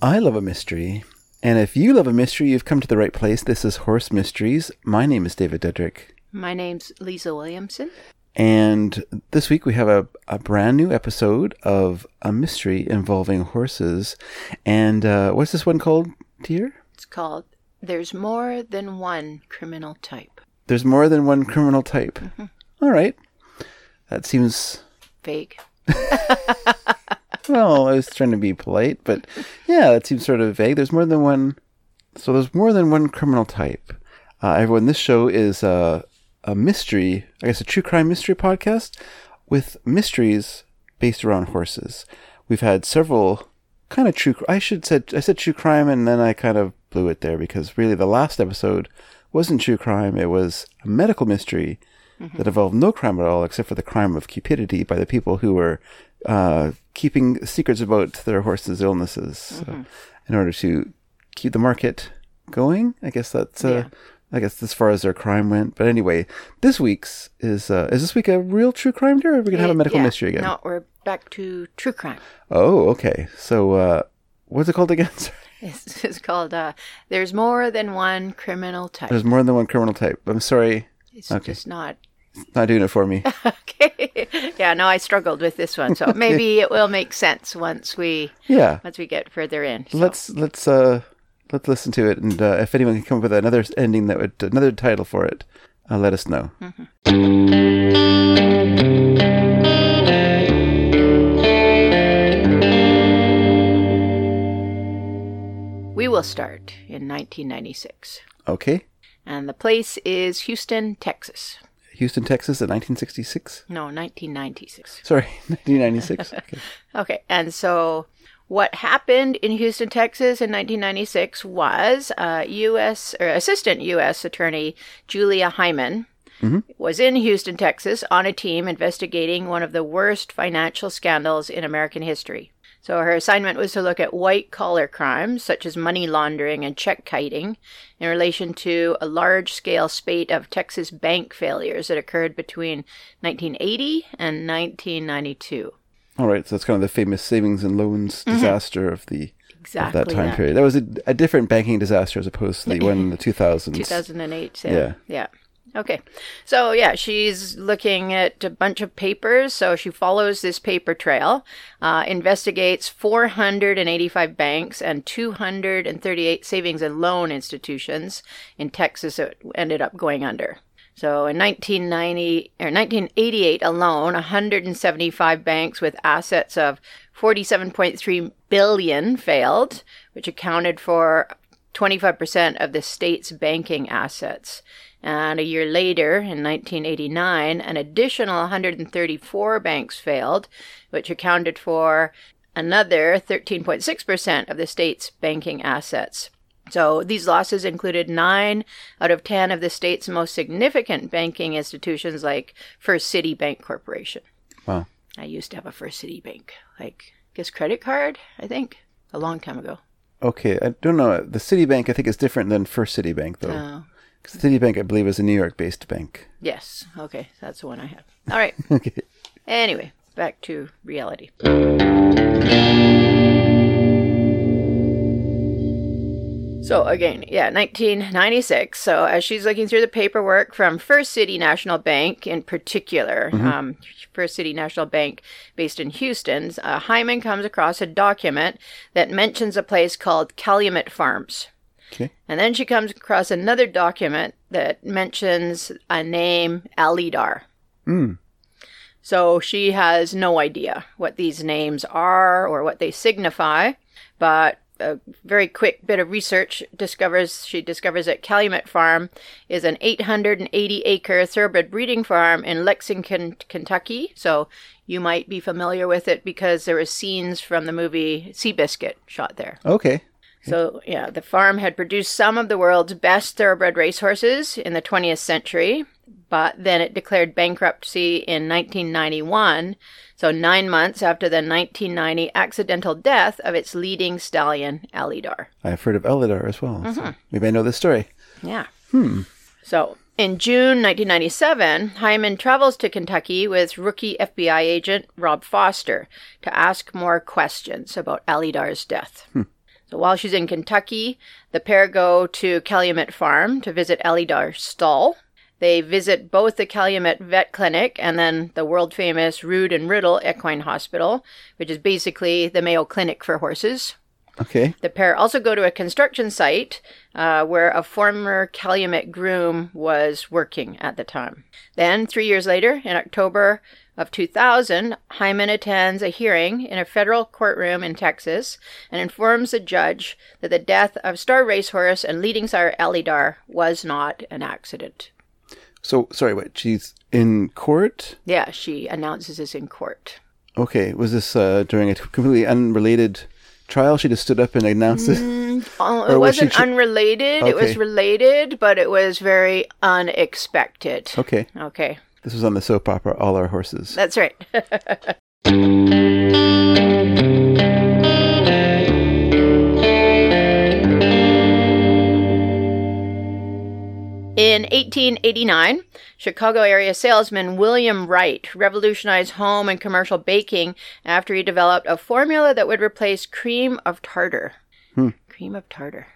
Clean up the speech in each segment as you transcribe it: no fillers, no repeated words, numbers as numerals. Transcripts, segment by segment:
I love a mystery, and if you love a mystery, you've come to the right place. This is Horse Mysteries. My name is David Dedrick. My name's Lisa Williamson. And this week we have a brand new episode of a mystery involving horses. And what's this one called, dear? It's called There's More Than One Criminal Type. There's More Than One Criminal Type. Mm-hmm. All right. That seems... vague. Well, I was trying to be polite, but yeah, that seems sort of vague. There's more than one... So there's more than one criminal type. Everyone, this show is a mystery, I guess a true crime mystery podcast with mysteries based around horses. We've had several kind of I said true crime and then I kind of blew it there because really the last episode wasn't true crime. It was a medical mystery that involved no crime at all except for the crime of cupidity by the people who were... keeping secrets about their horses' illnesses in order to keep the market going. I guess that's as far as their crime went. But anyway, this week's is this week a real true crime, dear, or are we going to have a medical mystery again? No, we're back to true crime. Oh, okay. So what's it called again? It's called There's More Than One Criminal Type. There's More Than One Criminal Type. I'm sorry. It's just not... not doing it for me. Okay. Yeah, no, I struggled with this one, so maybe it will make sense once we get further in. So. Let's listen to it, and if anyone can come up with another ending that would another title for it, let us know. We will start in 1996. Okay. And the place is Houston, Texas. Houston, Texas in 1966? No, 1996. Sorry, 1996. Okay. Okay, and so what happened in Houston, Texas in 1996 was Assistant U.S. Attorney Julia Hyman was in Houston, Texas on a team investigating one of the worst financial scandals in American history. So her assignment was to look at white-collar crimes, such as money laundering and check-kiting, in relation to a large-scale spate of Texas bank failures that occurred between 1980 and 1992. All right, so that's kind of the famous savings and loans disaster of that time period. That was a different banking disaster as opposed to the one in the 2000s. 2008, yeah. Okay. So, yeah, she's looking at a bunch of papers. So she follows this paper trail, investigates 485 banks and 238 savings and loan institutions in Texas that ended up going under. So in 1988 alone, 175 banks with assets of $47.3 billion failed, which accounted for 25% of the state's banking assets. And a year later, in 1989, an additional 134 banks failed, which accounted for another 13.6% of the state's banking assets. So these losses included 9 out of 10 of the state's most significant banking institutions, like First City Bank Corporation. Wow. I used to have a First City Bank, credit card, I think, a long time ago. Okay, I don't know. The Citibank, I think, is different than First City Bank, though. Oh. Citibank, I believe, is a New York-based bank. Yes. Okay. That's the one I have. All right. Okay. Anyway, back to reality. So again, 1996. So as she's looking through the paperwork from First City National Bank in particular, First City National Bank based in Houston, Hyman comes across a document that mentions a place called Calumet Farms. Okay. And then she comes across another document that mentions a name, Alydar. Mm. So she has no idea what these names are or what they signify, but a very quick bit of research discovers that Calumet Farm is an 880-acre thoroughbred breeding farm in Lexington, Kentucky. So you might be familiar with it because there were scenes from the movie Seabiscuit shot there. Okay. So, the farm had produced some of the world's best thoroughbred racehorses in the 20th century, but then it declared bankruptcy in 1991, so 9 months after the 1990 accidental death of its leading stallion, Alydar. I've heard of Alydar as well. Mm-hmm. So maybe I know this story. Yeah. So... in June 1997, Hyman travels to Kentucky with rookie FBI agent Rob Foster to ask more questions about Alydar's death. So while she's in Kentucky, the pair go to Calumet Farm to visit Alydar's stall. They visit both the Calumet Vet Clinic and then the world-famous Rood and Riddle Equine Hospital, which is basically the Mayo Clinic for horses. Okay. The pair also go to a construction site where a former Calumet groom was working at the time. Then, 3 years later, in October of 2000, Hyman attends a hearing in a federal courtroom in Texas and informs the judge that the death of star racehorse and leading sire Alydar was not an accident. So, sorry, wait, she's in court? Yeah, she announces this in court. Okay, was this during a completely unrelated trial? She just stood up and announced it? It wasn't unrelated. Okay. It was related, but it was very unexpected. Okay. Okay. This was on the soap opera, All Our Horses. That's right. In 1889, Chicago area salesman William Wright revolutionized home and commercial baking after he developed a formula that would replace cream of tartar. Cream of tartar.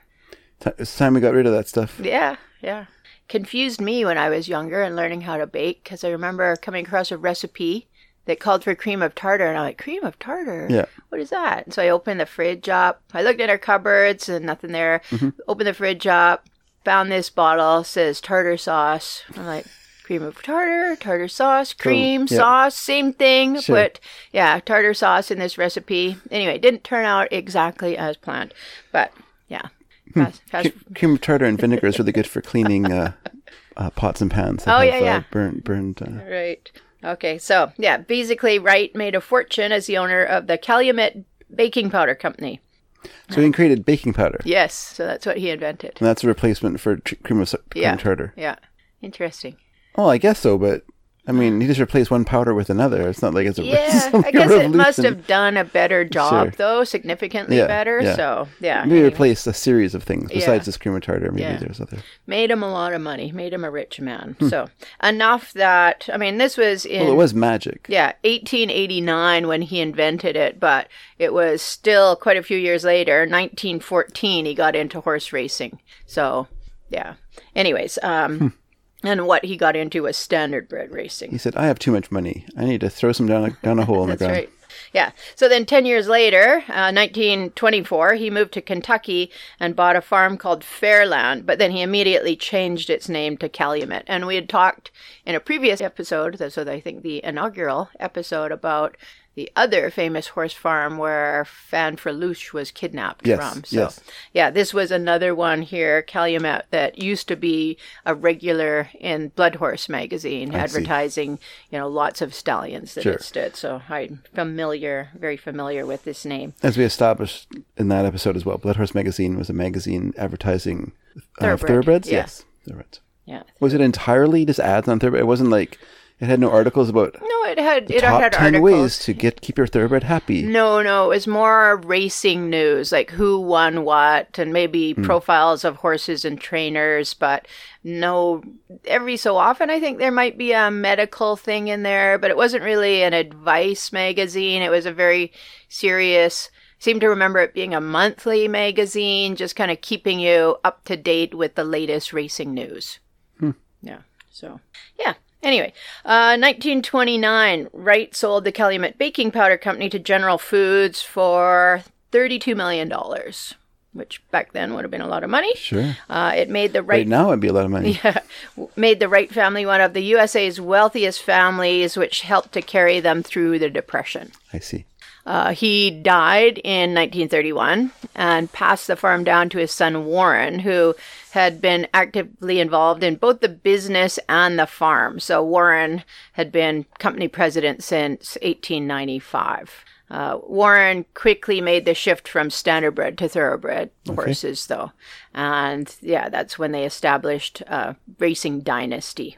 It's time we got rid of that stuff. Yeah, yeah. Confused me when I was younger and learning how to bake, because I remember coming across a recipe that called for cream of tartar, and I'm like, cream of tartar? Yeah. What is that? And so I opened the fridge up. I looked at our cupboards and nothing there. Mm-hmm. Opened the fridge up. Found this bottle, says tartar sauce. I'm like, cream of tartar, tartar sauce, cream, yeah. Sauce, same thing. Sure. But yeah, tartar sauce in this recipe. Anyway, it didn't turn out exactly as planned. But yeah. Cream of tartar and vinegar is really good for cleaning pots and pans. That burned. Right. Okay. So yeah, basically Wright made a fortune as the owner of the Calumet Baking Powder Company. So he created baking powder. Yes, so that's what he invented. And that's a replacement for cream of tartar. Yeah, interesting. Oh, I guess so, but I mean, he just replaced one powder with another. It's not like it's a revolution. I guess it must have done a better job, though, significantly better. Yeah. So, yeah. Maybe replaced a series of things besides this cream of tartar. Maybe there's other. Made him a lot of money. Made him a rich man. So, enough that, I mean, this was in... Well, it was magic. Yeah, 1889 when he invented it, but it was still quite a few years later, 1914, he got into horse racing. So, yeah. Anyways, and what he got into was standardbred racing. He said, I have too much money. I need to throw some down a hole in the ground. That's right. Yeah. So then 10 years later, 1924, he moved to Kentucky and bought a farm called Fairland, but then he immediately changed its name to Calumet. And we had talked in a previous episode, so I think the inaugural episode, about the other famous horse farm where Fanfreluche was kidnapped from. So, yeah, this was another one here, Calumet, that used to be a regular in Blood Horse magazine, advertising, lots of stallions that it stood. So I'm very familiar with this name. As we established in that episode as well, Blood Horse magazine was a magazine advertising thoroughbreds. Yes. Thoroughbreds. Yeah. Was it entirely just ads on thoroughbreds? It wasn't like... It had no articles about top 10 articles. Ways to keep your thoroughbred happy. No, it was more racing news, like who won what, and maybe profiles of horses and trainers. But no, every so often I think there might be a medical thing in there, but it wasn't really an advice magazine. It was a very serious. Seem to remember it being a monthly magazine, just kind of keeping you up to date with the latest racing news. Yeah. So yeah. Anyway, 1929, Wright sold the Calumet Baking Powder Company to General Foods for $32 million, which back then would have been a lot of money. Sure. It made the Wright... Right now it'd be a lot of money. Yeah. Made the Wright family one of the USA's wealthiest families, which helped to carry them through the Depression. I see. He died in 1931 and passed the farm down to his son Warren, who had been actively involved in both the business and the farm. So Warren had been company president since 1895. Warren quickly made the shift from standardbred to thoroughbred horses, though. And yeah, that's when they established a racing dynasty.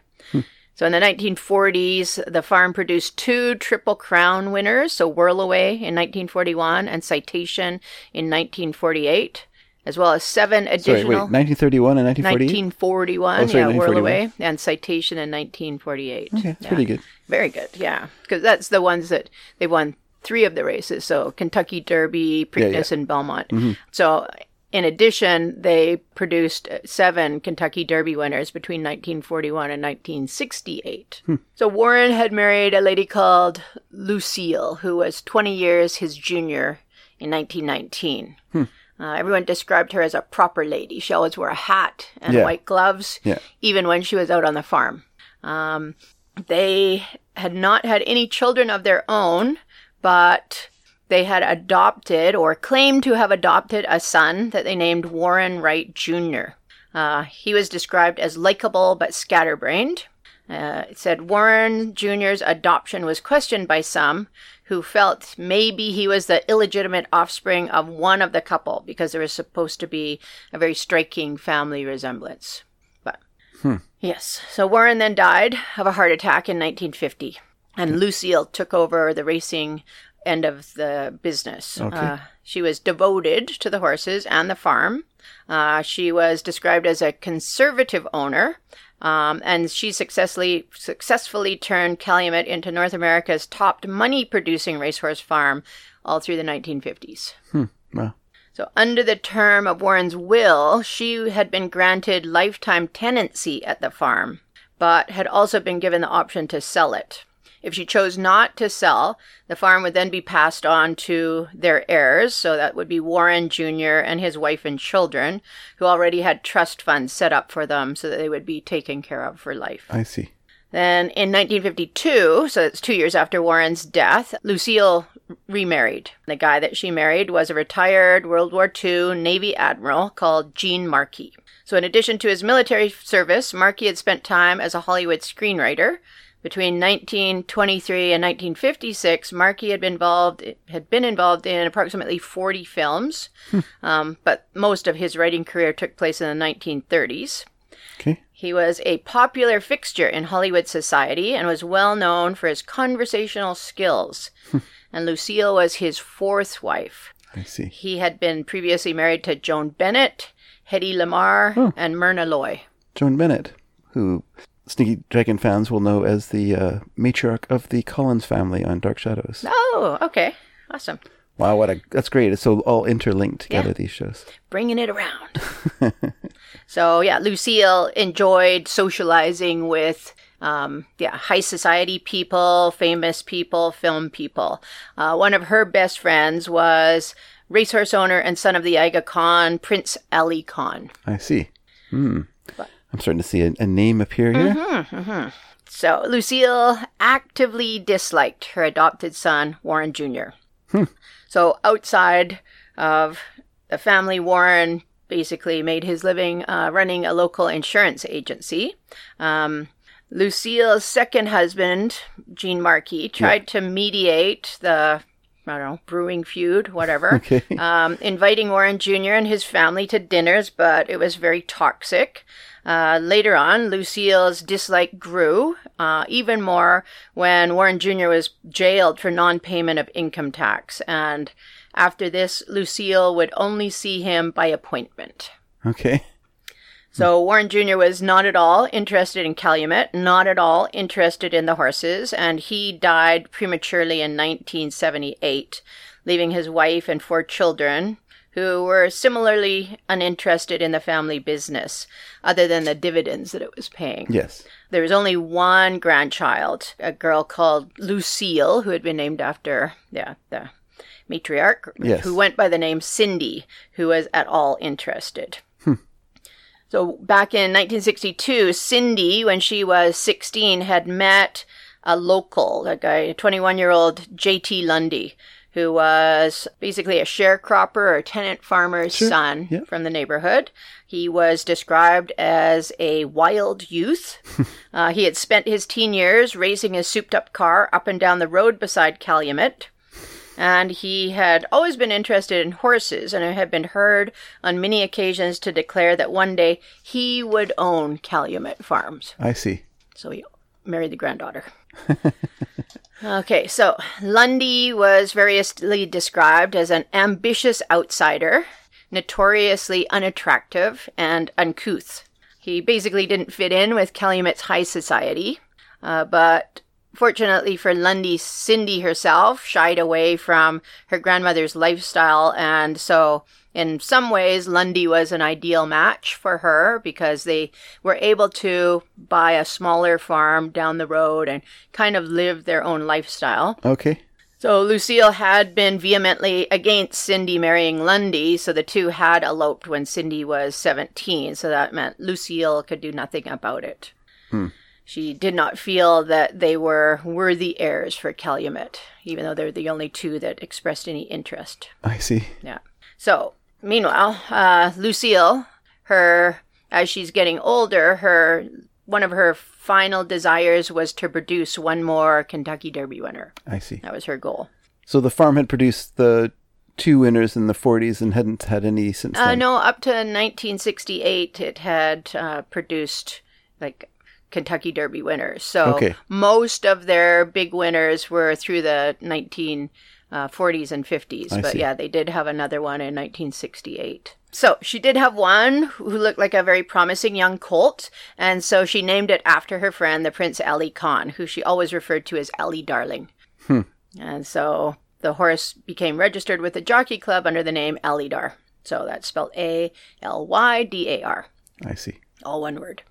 So in the 1940s, the farm produced two Triple Crown winners, so Whirlaway in 1941 and Citation in 1948, as well as seven additional... Sorry, wait, 1931 and 1948? 1941, Whirlaway and Citation in 1948. Okay, that's pretty good. Very good, yeah, because that's the ones that they won three of the races, so Kentucky Derby, Preakness, and Belmont. Mm-hmm. So in addition, they produced 7 Kentucky Derby winners between 1941 and 1968. Hmm. So Warren had married a lady called Lucille, who was 20 years his junior in 1919. Hmm. Everyone described her as a proper lady. She always wore a hat and white gloves, even when she was out on the farm. They had not had any children of their own, but they had adopted or claimed to have adopted a son that they named Warren Wright Jr. He was described as likable but scatterbrained. It said Warren Jr.'s adoption was questioned by some who felt maybe he was the illegitimate offspring of one of the couple because there was supposed to be a very striking family resemblance. But yes, so Warren then died of a heart attack in 1950, and Lucille took over the racing end of the business. Okay. She was devoted to the horses and the farm. She was described as a conservative owner, and she successfully turned Calumet into North America's top money-producing racehorse farm all through the 1950s. Wow. So under the term of Warren's will, she had been granted lifetime tenancy at the farm, but had also been given the option to sell it. If she chose not to sell, the farm would then be passed on to their heirs. So that would be Warren Jr. and his wife and children, who already had trust funds set up for them so that they would be taken care of for life. I see. Then in 1952, so it's 2 years after Warren's death, Lucille remarried. The guy that she married was a retired World War II Navy admiral called Gene Markey. So in addition to his military service, Markey had spent time as a Hollywood screenwriter. Between 1923 and 1956, Markey had been involved in approximately 40 films, but most of his writing career took place in the 1930s. Okay. He was a popular fixture in Hollywood society and was well known for his conversational skills. And Lucille was his fourth wife. I see. He had been previously married to Joan Bennett, Hedy Lamarr, and Myrna Loy. Joan Bennett, who Sneaky Dragon fans will know as the matriarch of the Collins family on Dark Shadows. Oh, okay. Awesome. Wow, that's great. It's so all interlinked together, these shows. Bringing it around. So, Lucille enjoyed socializing with, high society people, famous people, film people. One of her best friends was racehorse owner and son of the Aga Khan, Prince Ali Khan. I see. Hmm. I'm starting to see a name appear here. Mm-hmm, mm-hmm. So Lucille actively disliked her adopted son, Warren Jr. So outside of the family, Warren basically made his living running a local insurance agency. Lucille's second husband, Gene Markey, tried to mediate the brewing feud, whatever. Okay. Inviting Warren Jr. and his family to dinners, but it was very toxic. Later on, Lucille's dislike grew even more when Warren Jr. was jailed for non-payment of income tax. And after this, Lucille would only see him by appointment. Okay. So Warren Jr. was not at all interested in Calumet, not at all interested in the horses, and he died prematurely in 1978, leaving his wife and 4 children, who were similarly uninterested in the family business, other than the dividends that it was paying. Yes. There was only one grandchild, a girl called Lucille, who had been named after the matriarch, who went by the name Cindy, who was at all interested. So back in 1962, Cindy, when she was 16, had met a local, a 21-year-old J.T. Lundy, who was basically a sharecropper or tenant farmer's son from the neighborhood. He was described as a wild youth. He had spent his teen years racing his souped-up car up and down the road beside Calumet. And he had always been interested in horses and had been heard on many occasions to declare that one day he would own Calumet Farms. I see. So he married the granddaughter. Okay, so Lundy was variously described as an ambitious outsider, notoriously unattractive, and uncouth. He basically didn't fit in with Calumet's high society, but Fortunately for Lundy, Cindy herself shied away from her grandmother's lifestyle, and so in some ways Lundy was an ideal match for her because they were able to buy a smaller farm down the road and kind of live their own lifestyle. Okay. So Lucille had been vehemently against Cindy marrying Lundy, so the two had eloped when Cindy was 17, so that meant Lucille could do nothing about it. Hmm. She did not feel that they were worthy heirs for Calumet, even though they're the only two that expressed any interest. I see. Yeah. So, meanwhile, Lucille, as she's getting older, one of her final desires was to produce one more Kentucky Derby winner. I see. That was her goal. So the farm had produced the two winners in the 40s and hadn't had any since then? No, up to 1968 it had produced like Kentucky Derby winners. So most of their big winners were through the 1940s and 50s. Yeah, they did have another one in 1968. So she did have one who looked like a very promising young colt, and so she named it after her friend, the Prince Ali Khan, who she always referred to as Ali Darling. Hmm. And so the horse became registered with the Jockey Club under the name Alydar. So that's spelled Alydar. I see. All one word.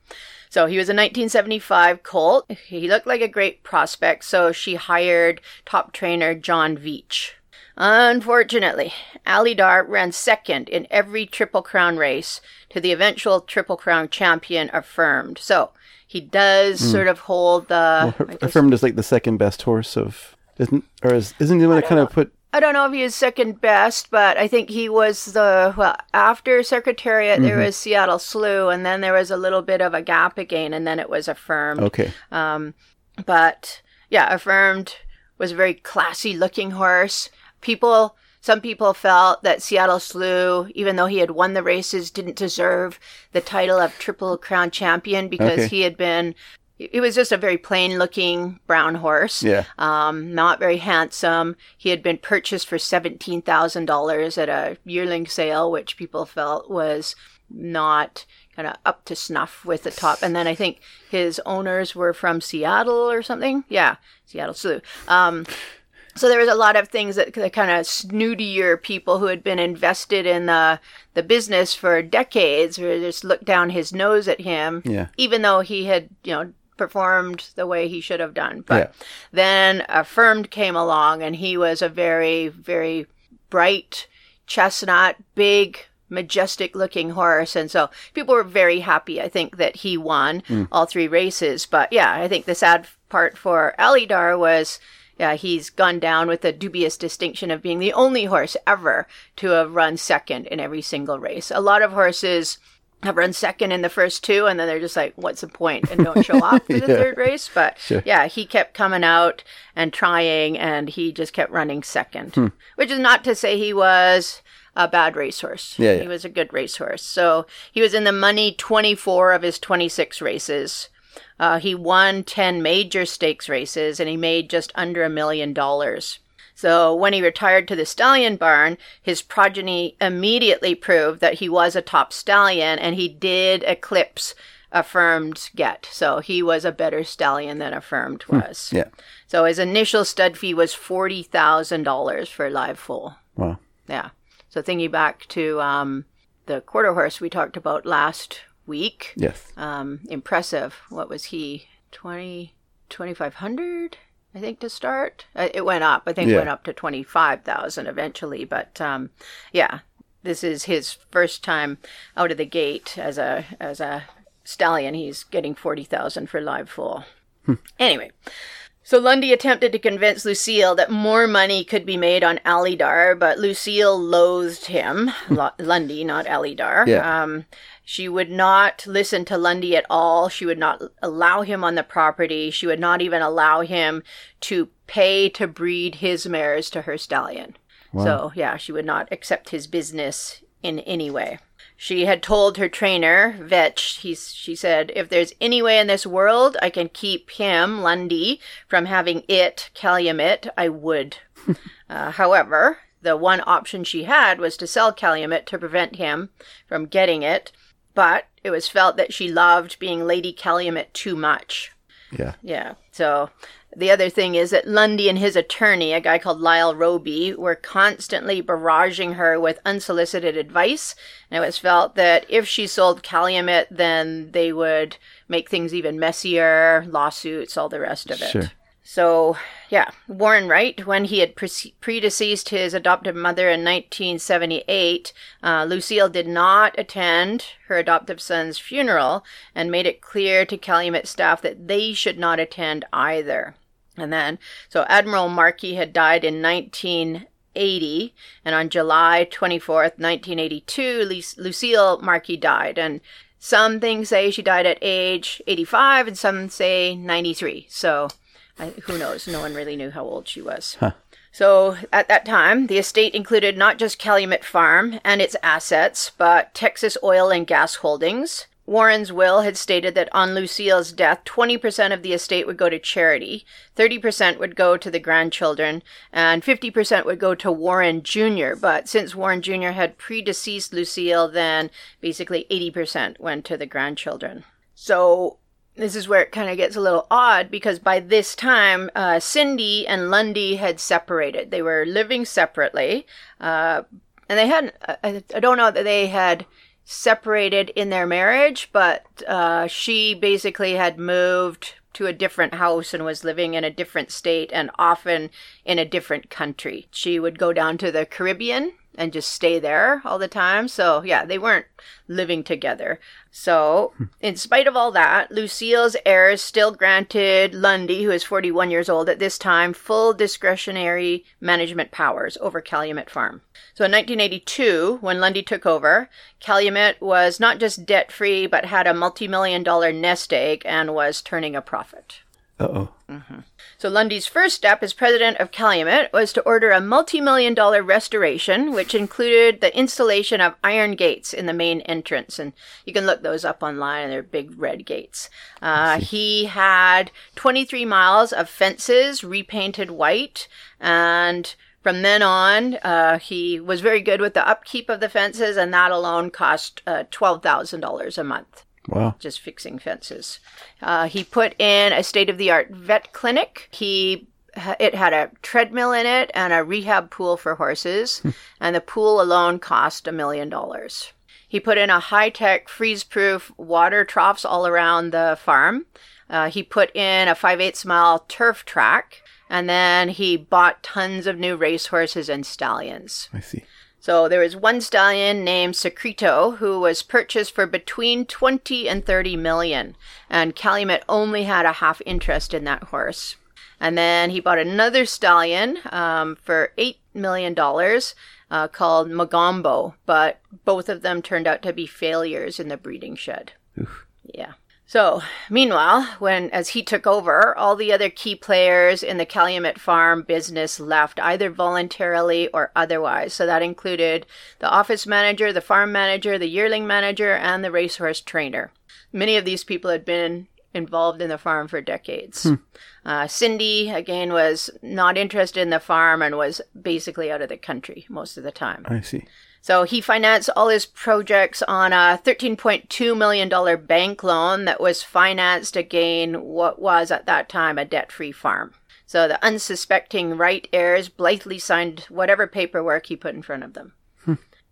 So he was a 1975 colt. He looked like a great prospect, so she hired top trainer John Veitch. Unfortunately, Alydar ran second in every Triple Crown race to the eventual Triple Crown champion, Affirmed. So he does sort of hold the... Well, Affirmed is like the second best horse of... Isn't he the one that kind of put... I don't know if he is second best, but I think he was after Secretariat, there was Seattle Slew, and then there was a little bit of a gap again, and then it was Affirmed. Okay. But yeah, Affirmed was a very classy looking horse. Some people felt that Seattle Slew, even though he had won the races, didn't deserve the title of Triple Crown champion because he was just a very plain looking brown horse. Yeah. Not very handsome. He had been purchased for $17,000 at a yearling sale, which people felt was not kind of up to snuff with the top. And then I think his owners were from Seattle or something. Yeah. Seattle Slew. So there was a lot of things that the kind of snootier people who had been invested in the business for decades just looked down his nose at him, even though he had performed the way he should have done. But then Affirmed came along, and he was a very, very bright chestnut, big, majestic-looking horse, and so people were very happy, I think, that he won all three races. But yeah, I think the sad part for Alydar was... Yeah, he's gone down with the dubious distinction of being the only horse ever to have run second in every single race. A lot of horses have run second in the first two, and then they're just like, what's the point? And don't show up for the third race. But he kept coming out and trying, and he just kept running second, which is not to say he was a bad racehorse. Yeah, he was a good racehorse. So he was in the money 24 of his 26 races. He won 10 major stakes races, and he made just under $1 million. So when he retired to the stallion barn, his progeny immediately proved that he was a top stallion, and he did eclipse Affirmed's get. So he was a better stallion than Affirmed was. Yeah. So his initial stud fee was $40,000 for live foal. Wow. Yeah. So thinking back to the quarter horse we talked about last week. Yes. Impressive. What was he? 2,500, I think, to start. It went up. I think it went up to 25,000 eventually. But this is his first time out of the gate as a stallion. He's getting 40,000 for live foal. Anyway. So Lundy attempted to convince Lucille that more money could be made on Alydar, but Lucille loathed him. Lundy, not Alydar. Yeah. She would not listen to Lundy at all. She would not allow him on the property. She would not even allow him to pay to breed his mares to her stallion. Wow. So, she would not accept his business in any way. She had told her trainer, Vetch, she said, if there's any way in this world I can keep him, Lundy, from having it, Calumet, I would. However, the one option she had was to sell Calumet to prevent him from getting it, but it was felt that she loved being Lady Calumet too much. Yeah. Yeah. So The other thing is that Lundy and his attorney, a guy called Lyle Roby, were constantly barraging her with unsolicited advice, and it was felt that if she sold Calumet, then they would make things even messier, lawsuits, all the rest of it. Sure. So, yeah, Warren Wright, when he had predeceased his adoptive mother in 1978, Lucille did not attend her adoptive son's funeral and made it clear to Calumet staff that they should not attend either. And then, so Admiral Markey had died in 1980, and on July 24th, 1982, Lucille Markey died, and some things say she died at age 85, and some say 93, so... who knows? No one really knew how old she was. Huh. So at that time, the estate included not just Calumet Farm and its assets, but Texas oil and gas holdings. Warren's will had stated that on Lucille's death, 20% of the estate would go to charity, 30% would go to the grandchildren, and 50% would go to Warren Jr. But since Warren Jr. had predeceased Lucille, then basically 80% went to the grandchildren. So... this is where it kind of gets a little odd, because by this time, Cindy and Lundy had separated. They were living separately, and they hadn't, I don't know that they had separated in their marriage, but she basically had moved to a different house and was living in a different state and often in a different country. She would go down to the Caribbean and just stay there all the time. So, yeah, they weren't living together. So, in spite of all that, Lucille's heirs still granted Lundy, who is 41 years old at this time, full discretionary management powers over Calumet Farm. So, in 1982, when Lundy took over, Calumet was not just debt-free, but had a multi-million-dollar nest egg and was turning a profit. Uh-oh. Mm-hmm. So Lundy's first step as president of Calumet was to order a multi-million-dollar restoration, which included the installation of iron gates in the main entrance. And you can look those up online. They're big red gates. He had 23 miles of fences repainted white. And from then on, he was very good with the upkeep of the fences. And that alone cost $12,000 a month. Wow. Just fixing fences. He put in a state-of-the-art vet clinic. It had a treadmill in it and a rehab pool for horses, and the pool alone cost $1 million. He put in a high-tech, freeze-proof water troughs all around the farm. He put in a 5/8-mile turf track, and then he bought tons of new racehorses and stallions. I see. So there was one stallion named Secreto who was purchased for between 20 and 30 million. And Calumet only had a half interest in that horse. And then he bought another stallion for $8 million called Magombo. But both of them turned out to be failures in the breeding shed. Oof. Yeah. So, meanwhile, as he took over, all the other key players in the Calumet Farm business left, either voluntarily or otherwise. So that included the office manager, the farm manager, the yearling manager, and the racehorse trainer. Many of these people had been involved in the farm for decades. Cindy, again, was not interested in the farm and was basically out of the country most of the time. I see. So he financed all his projects on a $13.2 million bank loan that was financed again what was at that time a debt-free farm. So the unsuspecting Wright heirs blithely signed whatever paperwork he put in front of them.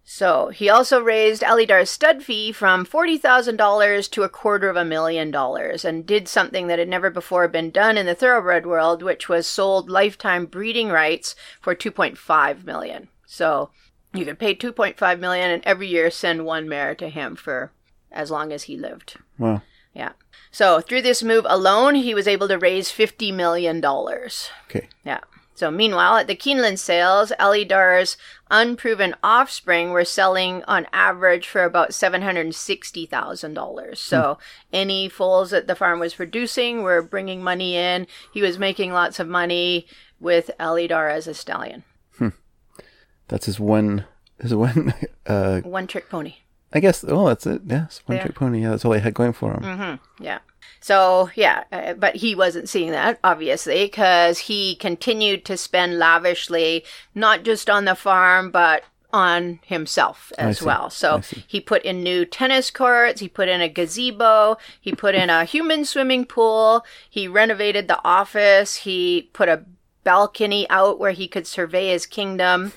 So he also raised Alydar's stud fee from $40,000 to $250,000 and did something that had never before been done in the thoroughbred world, which was sold lifetime breeding rights for $2.5 million. So... you could pay $2.5 million and every year send one mare to him for as long as he lived. Wow. Yeah. So through this move alone, he was able to raise $50 million. Okay. Yeah. So meanwhile, at the Keeneland sales, Alydar's unproven offspring were selling on average for about $760,000. So any foals that the farm was producing were bringing money in. He was making lots of money with Alydar as a stallion. That's his one trick pony. I guess, that's it. Yes, one trick pony. Yeah, that's all he had going for him. Mm-hmm. Yeah. So, but he wasn't seeing that, obviously, because he continued to spend lavishly, not just on the farm, but on himself as well. So he put in new tennis courts, he put in a gazebo, he put in a human swimming pool, he renovated the office, he put a balcony out where he could survey his kingdom.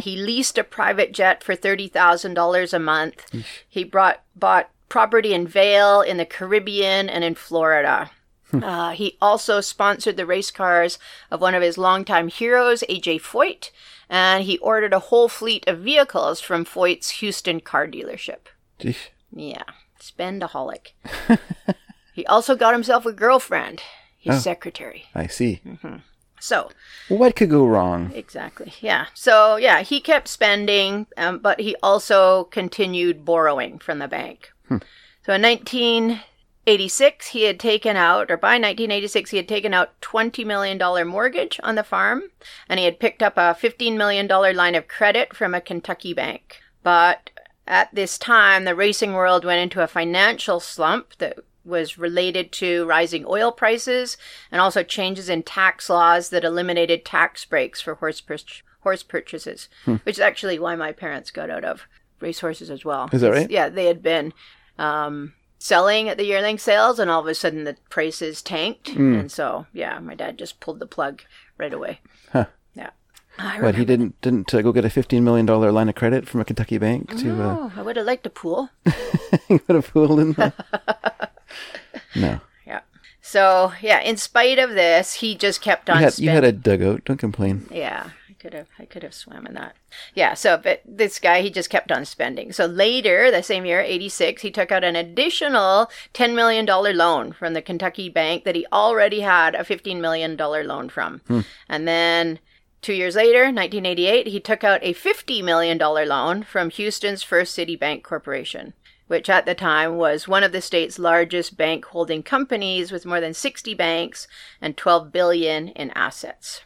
He leased a private jet for $30,000 a month. He bought property in Vail, in the Caribbean, and in Florida. He also sponsored the race cars of one of his longtime heroes, A.J. Foyt, and he ordered a whole fleet of vehicles from Foyt's Houston car dealership. Jeez. Yeah, spendaholic. He also got himself a girlfriend, his secretary. I see. Mm-hmm. So, what could go wrong? Exactly. Yeah. So, yeah, he kept spending, but he also continued borrowing from the bank. So, in 1986, he had taken out, or by 1986, he had taken out $20 million mortgage on the farm, and he had picked up a $15 million line of credit from a Kentucky bank. But at this time, the racing world went into a financial slump that was related to rising oil prices and also changes in tax laws that eliminated tax breaks for horse purchases, which is actually why my parents got out of racehorses as well. Is that right? Yeah, they had been selling at the yearling sales, and all of a sudden the prices tanked. And so, yeah, my dad just pulled the plug right away. Yeah. But he didn't go get a $15 million line of credit from a Kentucky bank to... I would have liked a pool. You would have pooled in there. No. Yeah. So, yeah, in spite of this, he just kept on spending. You had a dugout. Don't complain. Yeah. I could have swam in that. Yeah. So, but this guy, he just kept on spending. So later, the same year, 86, he took out an additional $10 million loan from the Kentucky bank that he already had a $15 million loan from. And then 2 years later, 1988, he took out a $50 million loan from Houston's First City Bank Corporation, which at the time was one of the state's largest bank holding companies with more than 60 banks and $12 billion in assets.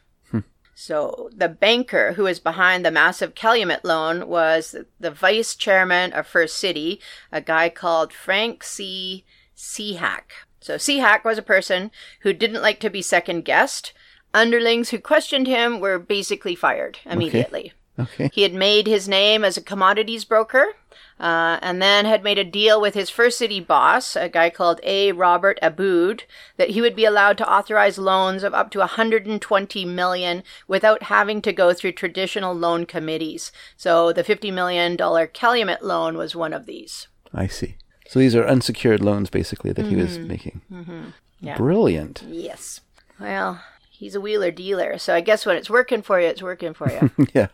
So the banker who was behind the massive Calumet loan was the vice chairman of First City, a guy called Frank C. Cihak. So Cihak was a person who didn't like to be second-guessed. Underlings who questioned him were basically fired immediately. Okay. He had made his name as a commodities broker, and then had made a deal with his First City boss, a guy called A. Robert Abood, that he would be allowed to authorize loans of up to $120 million without having to go through traditional loan committees. So the $50 million Calumet loan was one of these. I see. So these are unsecured loans, basically, that he was making. Yeah. Brilliant. Yes. Well... he's a wheeler dealer, so I guess when it's working for you, it's working for you. Yeah.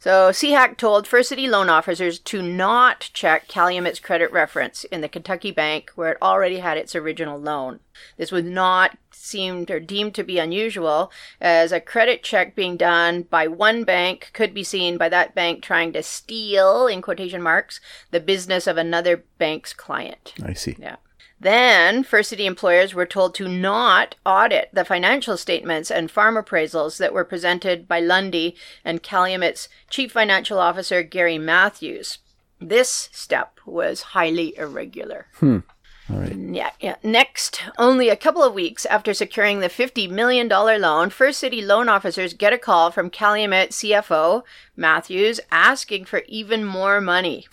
So Cihak told First City loan officers to not check Calumet's credit reference in the Kentucky bank where it already had its original loan. This was not seemed or deemed to be unusual, as a credit check being done by one bank could be seen by that bank trying to steal, in quotation marks, the business of another bank's client. I see. Yeah. Then, First City employers were told to not audit the financial statements and farm appraisals that were presented by Lundy and Calumet's chief financial officer, Gary Matthews. This step was highly irregular. All right. Yeah. Next, only a couple of weeks after securing the $50 million loan, First City loan officers get a call from Calumet CFO Matthews asking for even more money.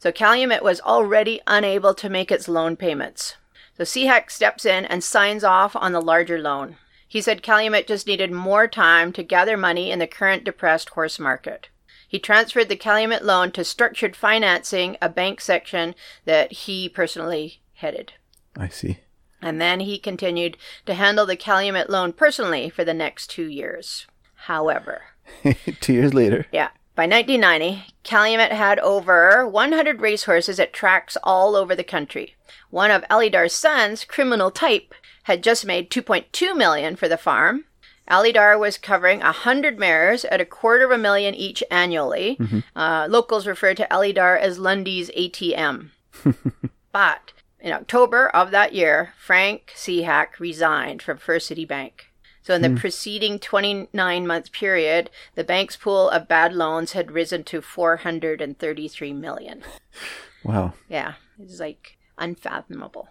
So Calumet was already unable to make its loan payments. So Cihak steps in and signs off on the larger loan. He said Calumet just needed more time to gather money in the current depressed horse market. He transferred the Calumet loan to Structured Financing, a bank section that he personally headed. I see. And then he continued to handle the Calumet loan personally for the next 2 years. However... 2 years later. Yeah. By 1990, Calumet had over 100 racehorses at tracks all over the country. One of Alydar's sons, Criminal Type, had just made $2.2 million for the farm. Alydar was covering 100 mares at $250,000 each annually. Locals referred to Alydar as Lundy's ATM. But in October of that year, Frank Cihak resigned from First City Bank. So in the preceding 29-month period, the bank's pool of bad loans had risen to $433 million. Wow. Yeah. It's like unfathomable.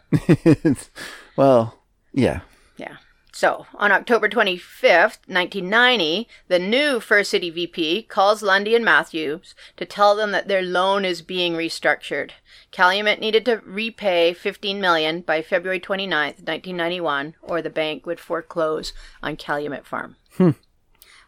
Well, yeah. Yeah. So, on October 25th, 1990, the new First City VP calls Lundy and Matthews to tell them that their loan is being restructured. Calumet needed to repay $15 million by February 29th, 1991, or the bank would foreclose on Calumet Farm.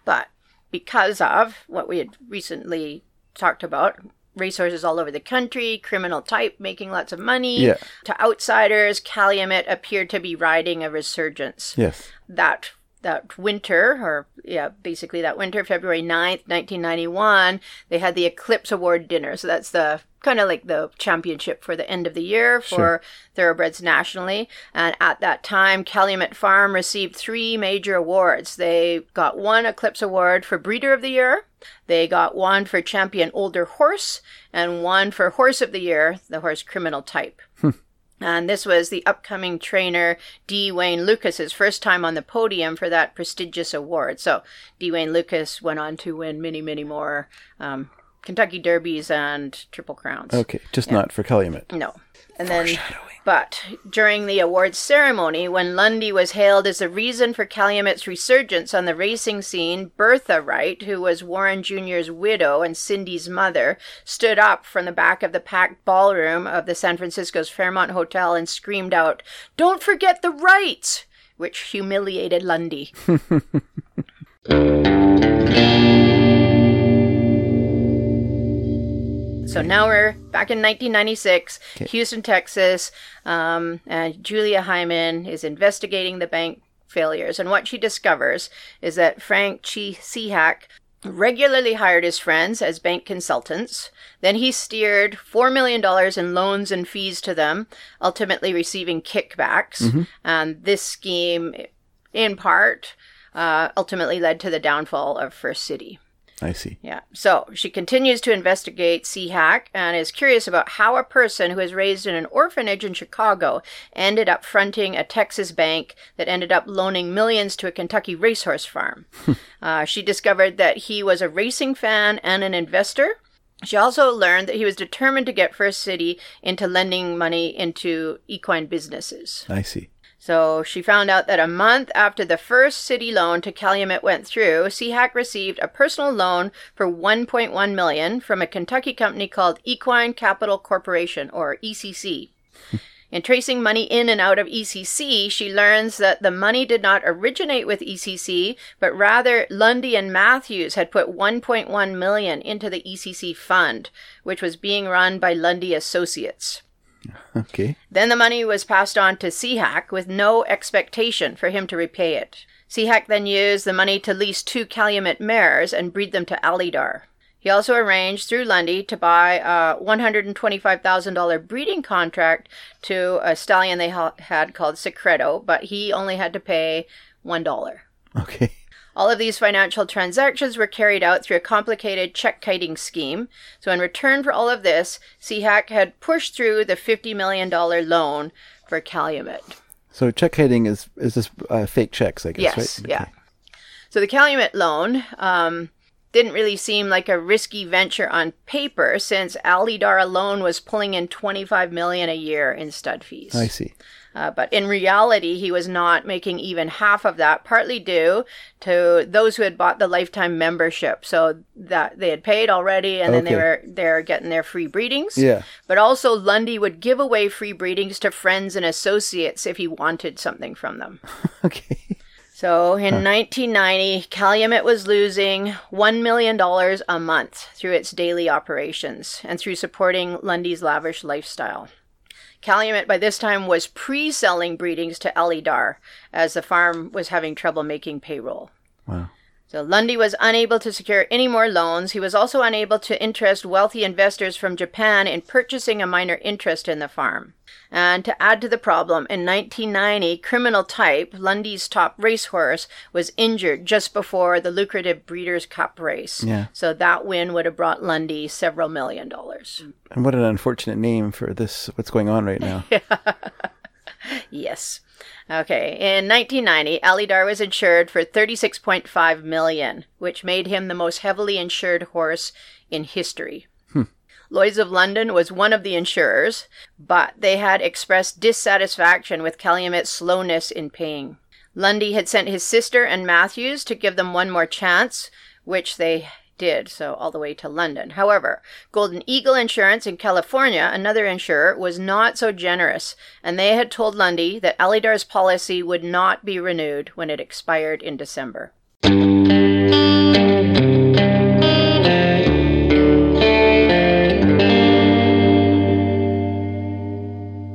But because of what we had recently talked about, resources all over the country, Criminal Type making lots of money. Yeah. To outsiders, Calumet appeared to be riding a resurgence. Yes. That winter, basically that winter, February 9th, 1991, they had the Eclipse Award dinner. So that's the kind of like the championship for the end of the year for thoroughbreds nationally. And at that time, Calumet Farm received three major awards. They got one Eclipse Award for Breeder of the Year. They got one for Champion Older Horse and one for Horse of the Year, the horse Criminal Type. And this was the upcoming trainer D. Wayne Lucas's first time on the podium for that prestigious award. So D. Wayne Lucas went on to win many, many more Kentucky Derbys and Triple Crowns. Okay, just not for Calumet. No. And then, but during the awards ceremony, when Lundy was hailed as the reason for Calumet's resurgence on the racing scene, Bertha Wright, who was Warren Jr.'s widow and Cindy's mother, stood up from the back of the packed ballroom of the San Francisco's Fairmont Hotel and screamed out, "Don't forget the Wrights!" which humiliated Lundy. So now we're back in 1996, Houston, Texas, and Julia Hyman is investigating the bank failures. And what she discovers is that Frank C. Cihak regularly hired his friends as bank consultants. Then he steered $4 million in loans and fees to them, ultimately receiving kickbacks. And this scheme, in part, ultimately led to the downfall of First City. I see. Yeah. So she continues to investigate Cihak and is curious about how a person who was raised in an orphanage in Chicago ended up fronting a Texas bank that ended up loaning millions to a Kentucky racehorse farm. She discovered that he was a racing fan and an investor. She also learned that he was determined to get First City into lending money into equine businesses. I see. So she found out that a month after the First City loan to Calumet went through, Cihak received a personal loan for $1.1 million from a Kentucky company called Equine Capital Corporation, or ECC. In tracing money in and out of ECC, she learns that the money did not originate with ECC, but rather Lundy and Matthews had put $1.1 million into the ECC fund, which was being run by Lundy Associates. Okay. Then the money was passed on to Cihak with no expectation for him to repay it. Cihak then used the money to lease two Calumet mares and breed them to Alydar. He also arranged through Lundy to buy a $125,000 breeding contract to a stallion they had called Secreto, but he only had to pay $1. Okay. All of these financial transactions were carried out through a complicated check-kiting scheme. So in return for all of this, Cihak had pushed through the $50 million loan for Calumet. So check-kiting is this fake checks, I guess, yes, right? Okay. Yeah. So the Calumet loan didn't really seem like a risky venture on paper since Alydar alone was pulling in $25 million a year in stud fees. I see. But in reality, he was not making even half of that, partly due to those who had bought the lifetime membership. So that they had paid already, and then they were getting their free breedings. Yeah. But also, Lundy would give away free breedings to friends and associates if he wanted something from them. Okay. So in 1990, Calumet was losing $1 million a month through its daily operations and through supporting Lundy's lavish lifestyle. Calumet by this time was pre-selling breedings to Alydar as the farm was having trouble making payroll. Wow. So Lundy was unable to secure any more loans. He was also unable to interest wealthy investors from Japan in purchasing a minor interest in the farm. And to add to the problem, in 1990, Criminal Type, Lundy's top racehorse, was injured just before the lucrative Breeders' Cup race. Yeah. So that win would have brought Lundy several million dollars. And what an unfortunate name for this, what's going on right now. Yes. Okay. In 1990, Alydar was insured for $36.5 million, which made him the most heavily insured horse in history. Lloyds of London was one of the insurers, but they had expressed dissatisfaction with Calumet's slowness in paying. Lundy had sent his sister and Matthews to give them one more chance, which they did, so all the way to London. However, Golden Eagle Insurance in California, another insurer, was not so generous, and they had told Lundy that Alydar's policy would not be renewed when it expired in December.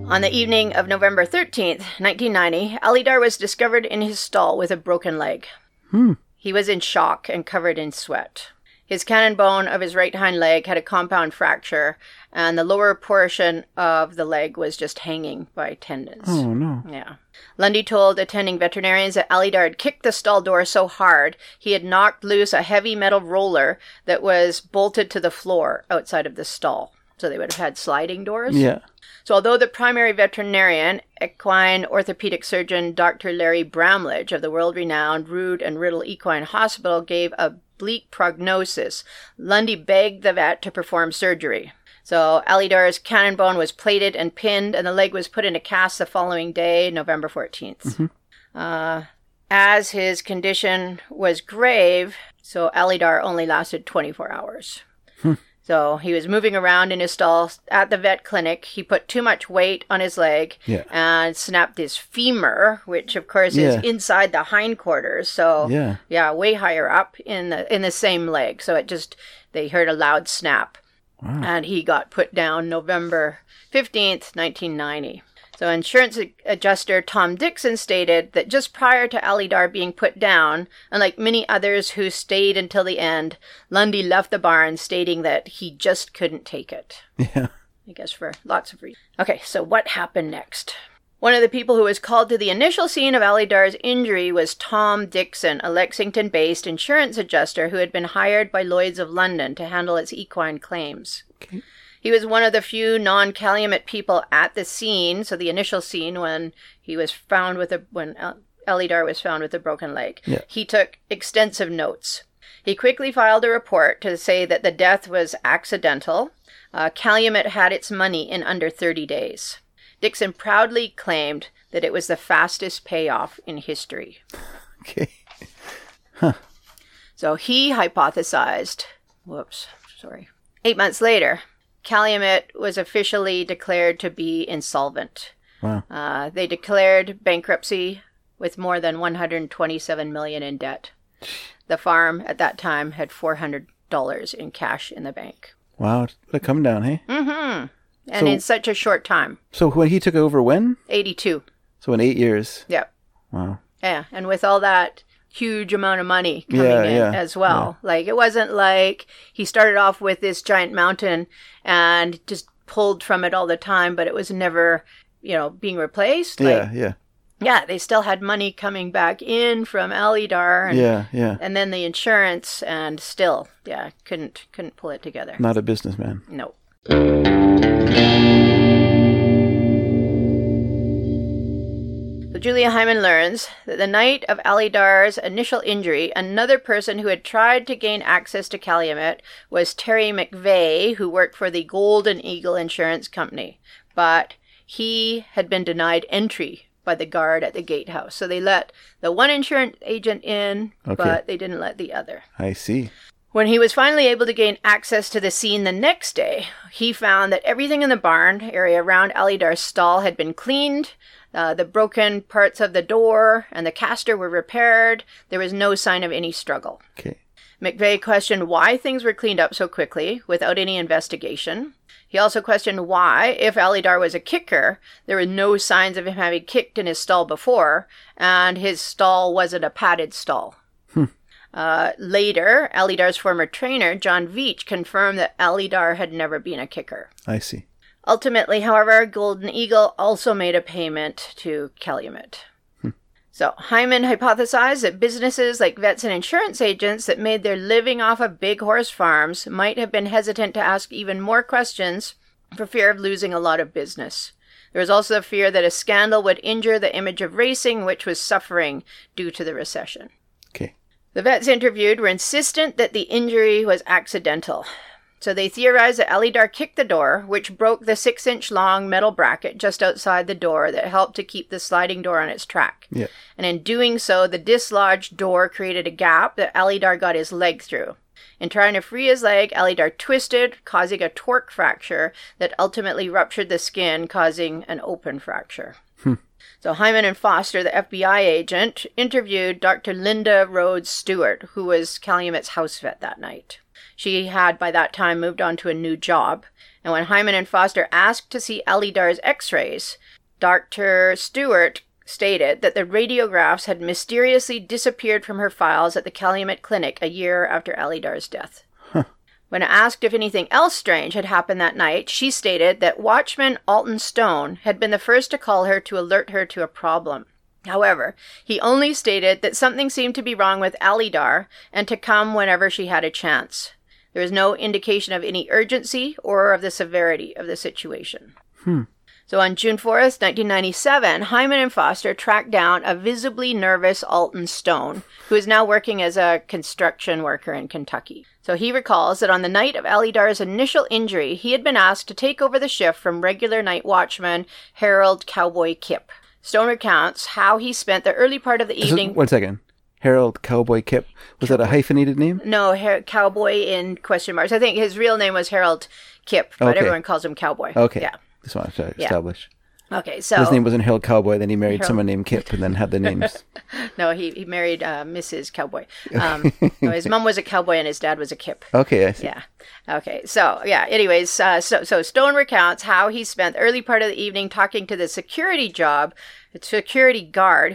On the evening of November 13th, 1990, Alydar was discovered in his stall with a broken leg. He was in shock and covered in sweat. His cannon bone of his right hind leg had a compound fracture, and the lower portion of the leg was just hanging by tendons. Oh, no. Yeah. Lundy told attending veterinarians that Alydar had kicked the stall door so hard he had knocked loose a heavy metal roller that was bolted to the floor outside of the stall. So they would have had sliding doors. Yeah. So although the primary veterinarian, equine orthopedic surgeon Dr. Larry Bramlage of the world-renowned Rood and Riddle Equine Hospital gave a bleak prognosis, Lundy begged the vet to perform surgery. So Alydar's cannon bone was plated and pinned, and the leg was put in a cast the following day, November 14th. As his condition was grave, so Alydar only lasted 24 hours. So he was moving around in his stall at the vet clinic. He put too much weight on his leg and snapped his femur, which, of course, is inside the hindquarters. So, way higher up in the same leg. So it just, they heard a loud snap. Wow. And he got put down November 15th, 1990. So insurance adjuster Tom Dixon stated that just prior to Alydar being put down, unlike many others who stayed until the end, Lundy left the barn stating that he just couldn't take it. Yeah. I guess for lots of reasons. Okay, so what happened next? One of the people who was called to the initial scene of Alydar's injury was Tom Dixon, a Lexington-based insurance adjuster who had been hired by Lloyds of London to handle its equine claims. Okay. He was one of the few non-Calumet people at the scene, so the initial scene when he was found when Alydar was found with a broken leg. Yeah. He took extensive notes. He quickly filed a report to say that the death was accidental. Calumet had its money in under 30 days. Dixon proudly claimed that it was the fastest payoff in history. Okay. Huh. So he hypothesized, 8 months later, Calumet was officially declared to be insolvent. Wow. They declared bankruptcy with more than $127 million in debt. The farm at that time had $400 in cash in the bank. Wow, the come down, hey? Mm-hmm. And so, in such a short time. So when he took over when? 82. So in 8 years. Yep. Wow. Yeah, and with all that huge amount of money coming in as well. Yeah. Like, it wasn't like he started off with this giant mountain and just pulled from it all the time, but it was never, being replaced. Like, yeah. Yeah, they still had money coming back in from Alydar. And, and then the insurance, and still, couldn't pull it together. Not a businessman. No. Julia Hyman learns that the night of Alydar's initial injury, another person who had tried to gain access to Calumet was Terry McVeigh, who worked for the Golden Eagle Insurance Company. But he had been denied entry by the guard at the gatehouse. So they let the one insurance agent in, but they didn't let the other. I see. When he was finally able to gain access to the scene the next day, he found that everything in the barn area around Alydar's stall had been cleaned. The broken parts of the door and the caster were repaired. There was no sign of any struggle. Okay. McVeigh questioned why things were cleaned up so quickly without any investigation. He also questioned why, if Alydar was a kicker, there were no signs of him having kicked in his stall before, and his stall wasn't a padded stall. Later, Alydar's former trainer, John Veitch, confirmed that Alydar had never been a kicker. I see. Ultimately, however, Golden Eagle also made a payment to Calumet. So Hyman hypothesized that businesses like vets and insurance agents that made their living off of big horse farms might have been hesitant to ask even more questions for fear of losing a lot of business. There was also the fear that a scandal would injure the image of racing, which was suffering due to the recession. Okay. The vets interviewed were insistent that the injury was accidental. So they theorized that Alydar kicked the door, which broke the 6-inch long metal bracket just outside the door that helped to keep the sliding door on its track. Yeah. And in doing so, the dislodged door created a gap that Alydar got his leg through. In trying to free his leg, Alydar twisted, causing a torque fracture that ultimately ruptured the skin, causing an open fracture. So Hyman and Foster, the FBI agent, interviewed Dr. Linda Rhodes Stewart, who was Calumet's house vet that night. She had, by that time, moved on to a new job. And when Hyman and Foster asked to see Alydar's x-rays, Dr. Stewart stated that the radiographs had mysteriously disappeared from her files at the Calumet Clinic a year after Alydar's death. Huh. When asked if anything else strange had happened that night, she stated that Watchman Alton Stone had been the first to call her to alert her to a problem. However, he only stated that something seemed to be wrong with Alydar and to come whenever she had a chance. There is no indication of any urgency or of the severity of the situation. So on June 4th, 1997, Hyman and Foster tracked down a visibly nervous Alton Stone, who is now working as a construction worker in Kentucky. So he recalls that on the night of Alydar's initial injury, he had been asked to take over the shift from regular night watchman Harold Cowboy Kip. Stone recounts how he spent the early part of the evening... One second. Harold Cowboy Kip. Was that a hyphenated name? No, Cowboy in question marks. I think his real name was Harold Kip, but everyone calls him Cowboy. Okay. Yeah. Just wanted to establish. Okay, so... His name wasn't Harold Cowboy, then he married someone named Kip, and then had the names... No, he married Mrs. Cowboy. No, his mom was a cowboy and his dad was a Kip. Okay, I see. Yeah. Okay, so, yeah, anyways, so Stone recounts how he spent the early part of the evening talking to the security guard,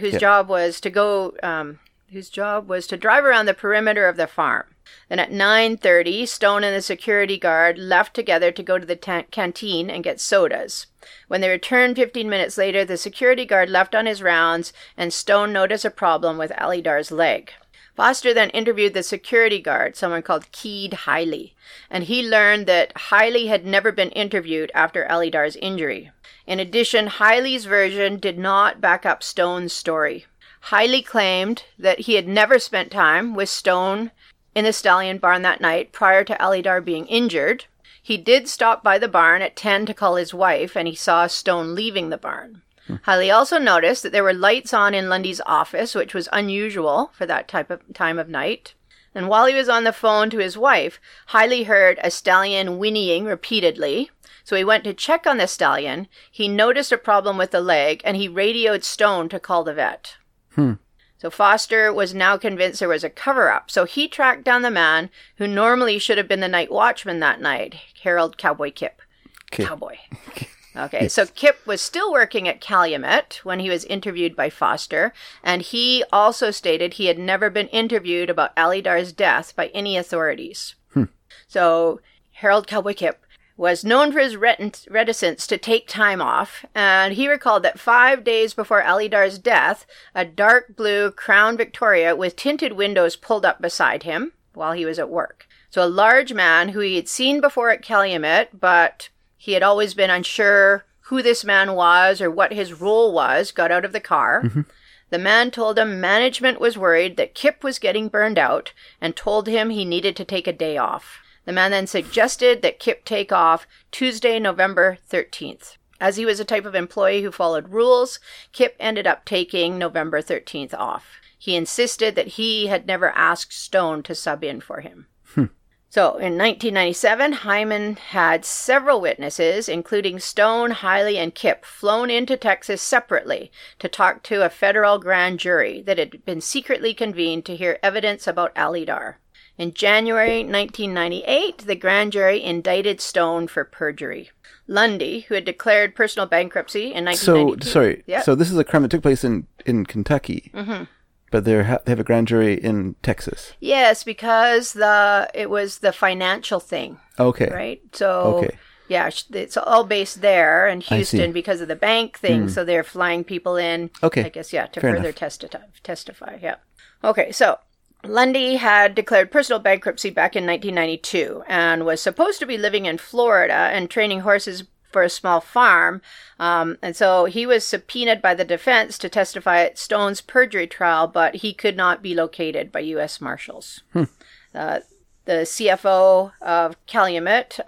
whose job was to go... whose job was to drive around the perimeter of the farm. Then at 9:30, Stone and the security guard left together to go to the canteen and get sodas. When they returned 15 minutes later, the security guard left on his rounds, and Stone noticed a problem with Alydar's leg. Foster then interviewed the security guard, someone called Keed Highly, and he learned that Highly had never been interviewed after Alydar's injury. In addition, Highly's version did not back up Stone's story. Highly claimed that he had never spent time with Stone in the stallion barn that night prior to Alydar being injured. He did stop by the barn at 10 to call his wife, and he saw Stone leaving the barn. Highly also noticed that there were lights on in Lundy's office, which was unusual for that type of time of night. And while he was on the phone to his wife, Highly heard a stallion whinnying repeatedly. So he went to check on the stallion. He noticed a problem with the leg, and he radioed Stone to call the vet. So Foster was now convinced there was a cover-up, so he tracked down the man who normally should have been the night watchman that night, Harold Cowboy Kip. Cowboy. Okay, yes. So Kip was still working at Calumet when he was interviewed by Foster, and he also stated he had never been interviewed about Alydar's death by any authorities. So Harold Cowboy Kip was known for his reticence to take time off, and he recalled that 5 days before Alydar's death, a dark blue Crown Victoria with tinted windows pulled up beside him while he was at work. So a large man who he had seen before at Calumet, but he had always been unsure who this man was or what his role was, got out of the car. The man told him management was worried that Kip was getting burned out and told him he needed to take a day off. The man then suggested that Kip take off Tuesday, November 13th. As he was a type of employee who followed rules, Kip ended up taking November 13th off. He insisted that he had never asked Stone to sub in for him. So in 1997, Hyman had several witnesses, including Stone, Highly, and Kip, flown into Texas separately to talk to a federal grand jury that had been secretly convened to hear evidence about Alydar. In January 1998, the grand jury indicted Stone for perjury. Lundy, who had declared personal bankruptcy in 1992... So this is a crime that took place in Kentucky, but they have a grand jury in Texas. Yes, because it was the financial thing. Okay. Right? So, yeah, it's all based there in Houston because of the bank thing, so they're flying people in, I guess, to testify. Yeah. Okay, so... Lundy had declared personal bankruptcy back in 1992 and was supposed to be living in Florida and training horses for a small farm. And so he was subpoenaed by the defense to testify at Stone's perjury trial, but he could not be located by U.S. Marshals. the CFO of Calumet,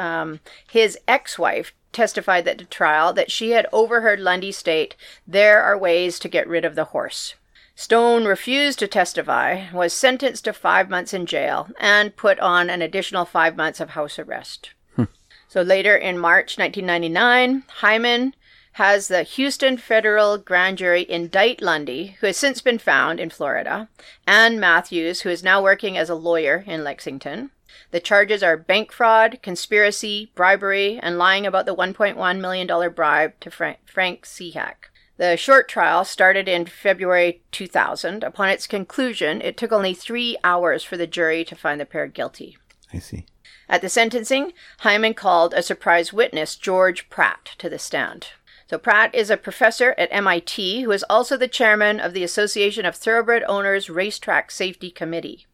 his ex-wife, testified at the trial that she had overheard Lundy state, "There are ways to get rid of the horse." Stone refused to testify, was sentenced to 5 months in jail, and put on an additional 5 months of house arrest. So later in March 1999, Hyman has the Houston federal grand jury indict Lundy, who has since been found in Florida, and Matthews, who is now working as a lawyer in Lexington. The charges are bank fraud, conspiracy, bribery, and lying about the $1.1 million bribe to Frank Cihak. The short trial started in February 2000. Upon its conclusion, it took only 3 hours for the jury to find the pair guilty. I see. At the sentencing, Hyman called a surprise witness, George Pratt, to the stand. So Pratt is a professor at MIT who is also the chairman of the Association of Thoroughbred Owners Racetrack Safety Committee.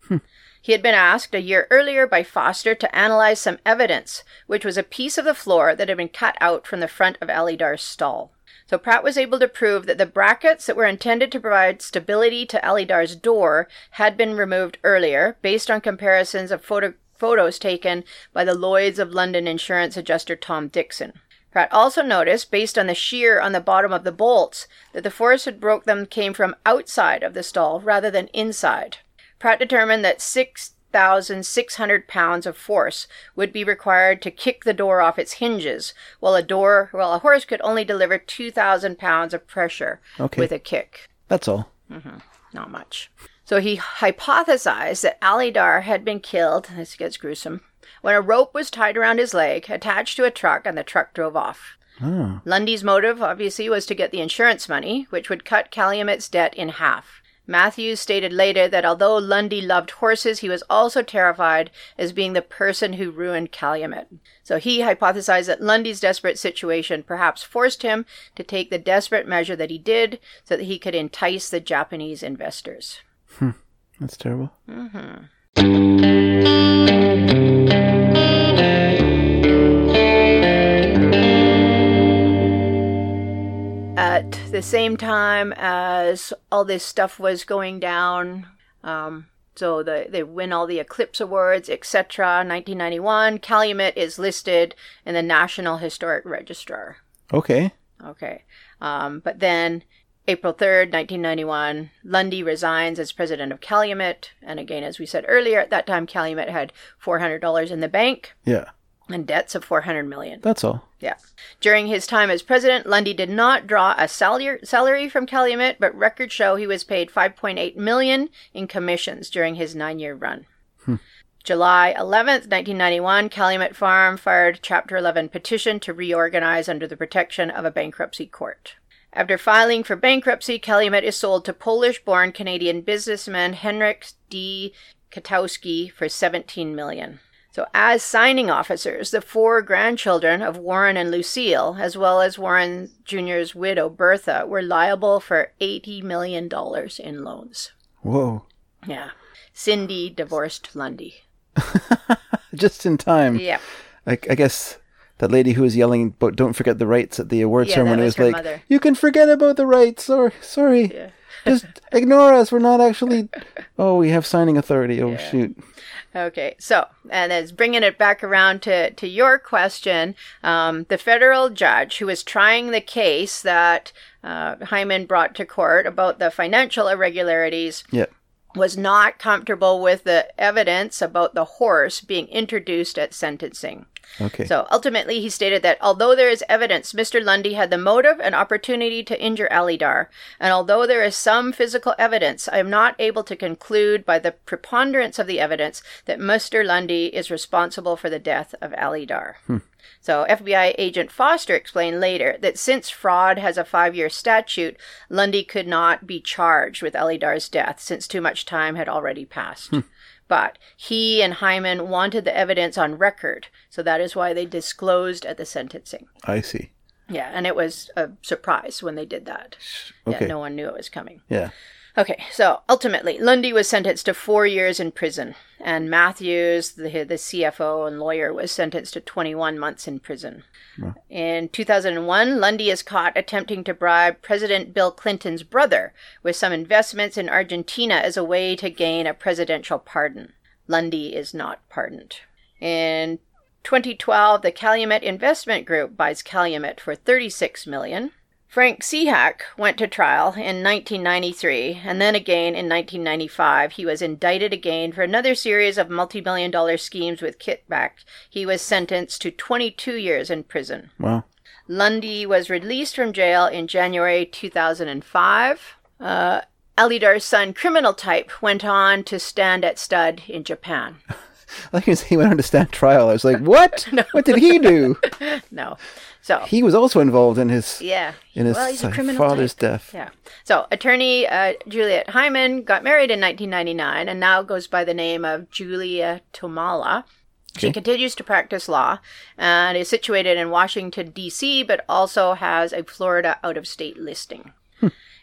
He had been asked a year earlier by Foster to analyze some evidence, which was a piece of the floor that had been cut out from the front of Alydar's stall. So Pratt was able to prove that the brackets that were intended to provide stability to Alydar's door had been removed earlier, based on comparisons of photos taken by the Lloyds of London insurance adjuster Tom Dixon. Pratt also noticed, based on the shear on the bottom of the bolts, that the force that broke them came from outside of the stall rather than inside. Pratt determined that 6,600 pounds of force would be required to kick the door off its hinges, while a horse could only deliver 2,000 pounds of pressure with a kick. That's all. Mm-hmm. Not much. So he hypothesized that Alydar had been killed, this gets gruesome, when a rope was tied around his leg, attached to a truck, and the truck drove off. Oh. Lundy's motive, obviously, was to get the insurance money, which would cut Calumet's debt in half. Matthews stated later that although Lundy loved horses, he was also terrified as being the person who ruined Calumet. So he hypothesized that Lundy's desperate situation perhaps forced him to take the desperate measure that he did so that he could entice the Japanese investors. That's terrible. Mm-hmm. At the same time as all this stuff was going down, so they win all the Eclipse Awards, etc. 1991, Calumet is listed in the National Historic Register. Okay. But then April 3rd, 1991, Lundy resigns as president of Calumet. And again, as we said earlier, at that time, Calumet had $400 in the bank. Yeah. And debts of $400 million. That's all. Yeah. During his time as president, Lundy did not draw a salary from Calumet, but records show he was paid $5.8 million in commissions during his 9-year run. July 11th, 1991, Calumet Farm fired Chapter 11 petition to reorganize under the protection of a bankruptcy court. After filing for bankruptcy, Calumet is sold to Polish-born Canadian businessman Henryk D. Katowski for $17 million. So as signing officers, the four grandchildren of Warren and Lucille, as well as Warren Jr.'s widow, Bertha, were liable for $80 million in loans. Whoa. Yeah. Cindy divorced Lundy. Just in time. Yeah. I guess that lady who was yelling, but don't forget the rights at the award ceremony was like, mother. You can forget about the rights, or sorry. Yeah. Just ignore us. We're not actually... Oh, we have signing authority. Oh, yeah. Shoot. Okay. So, and it's bringing it back around to your question. The federal judge who was trying the case that Hyman brought to court about the financial irregularities was not comfortable with the evidence about the horse being introduced at sentencing. Okay. So ultimately, he stated that although there is evidence Mr. Lundy had the motive and opportunity to injure Alydar, and although there is some physical evidence, I am not able to conclude by the preponderance of the evidence that Mr. Lundy is responsible for the death of Alydar. So FBI agent Foster explained later that since fraud has a 5-year statute, Lundy could not be charged with Alydar's death since too much time had already passed. But he and Hyman wanted the evidence on record, so that is why they disclosed at the sentencing. I see. Yeah, and it was a surprise when they did that. Okay. Yeah, no one knew it was coming. Yeah. Okay, so ultimately, Lundy was sentenced to 4 years in prison, and Matthews, the CFO and lawyer, was sentenced to 21 months in prison. Oh. In 2001, Lundy is caught attempting to bribe President Bill Clinton's brother with some investments in Argentina as a way to gain a presidential pardon. Lundy is not pardoned. In 2012, the Calumet Investment Group buys Calumet for $36 million. Frank Cihak went to trial in 1993, and then again in 1995. He was indicted again for another series of multi-million-dollar schemes with kickbacks. He was sentenced to 22 years in prison. Wow. Lundy was released from jail in January 2005. Alydar's son, Criminal Type, went on to stand at stud in Japan. I think he went on to stand trial. I was like, what? No. What did he do? No. So he was also involved in his father's death. Yeah. So attorney Julia Hyman got married in 1999 and now goes by the name of Julia Tomala. She continues to practice law and is situated in Washington, D.C., but also has a Florida out-of-state listing.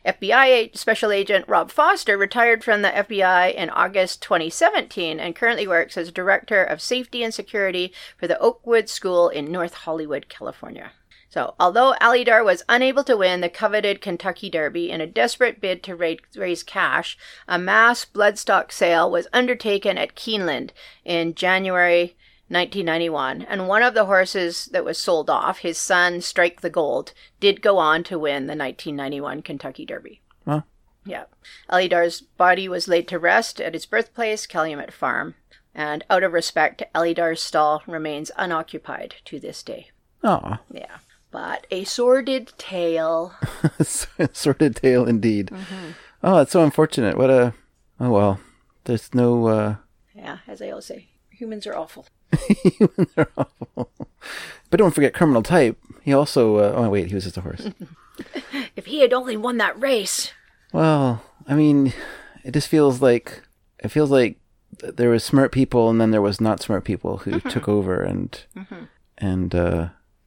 FBI Special Agent Rob Foster retired from the FBI in August 2017 and currently works as Director of Safety and Security for the Oakwood School in North Hollywood, California. So, although Alydar was unable to win the coveted Kentucky Derby in a desperate bid to raise cash, a mass bloodstock sale was undertaken at Keeneland in January 1991, and one of the horses that was sold off, his son Strike the Gold, did go on to win the 1991 Kentucky Derby. Huh? Yeah. Alydar's body was laid to rest at his birthplace, Calumet Farm, and out of respect, Alydar's stall remains unoccupied to this day. Oh. Yeah. But a sordid tale. Sordid tale indeed. Mm-hmm. Oh, that's so unfortunate. What a... Oh, well. There's no... Yeah, as I always say, humans are awful. Humans are awful. But don't forget Criminal Type. He also... Oh, wait, he was just a horse. If he had only won that race. Well, I mean, it just feels like... It feels like there was smart people and then there was not smart people who mm-hmm. took over and... Mm-hmm. And,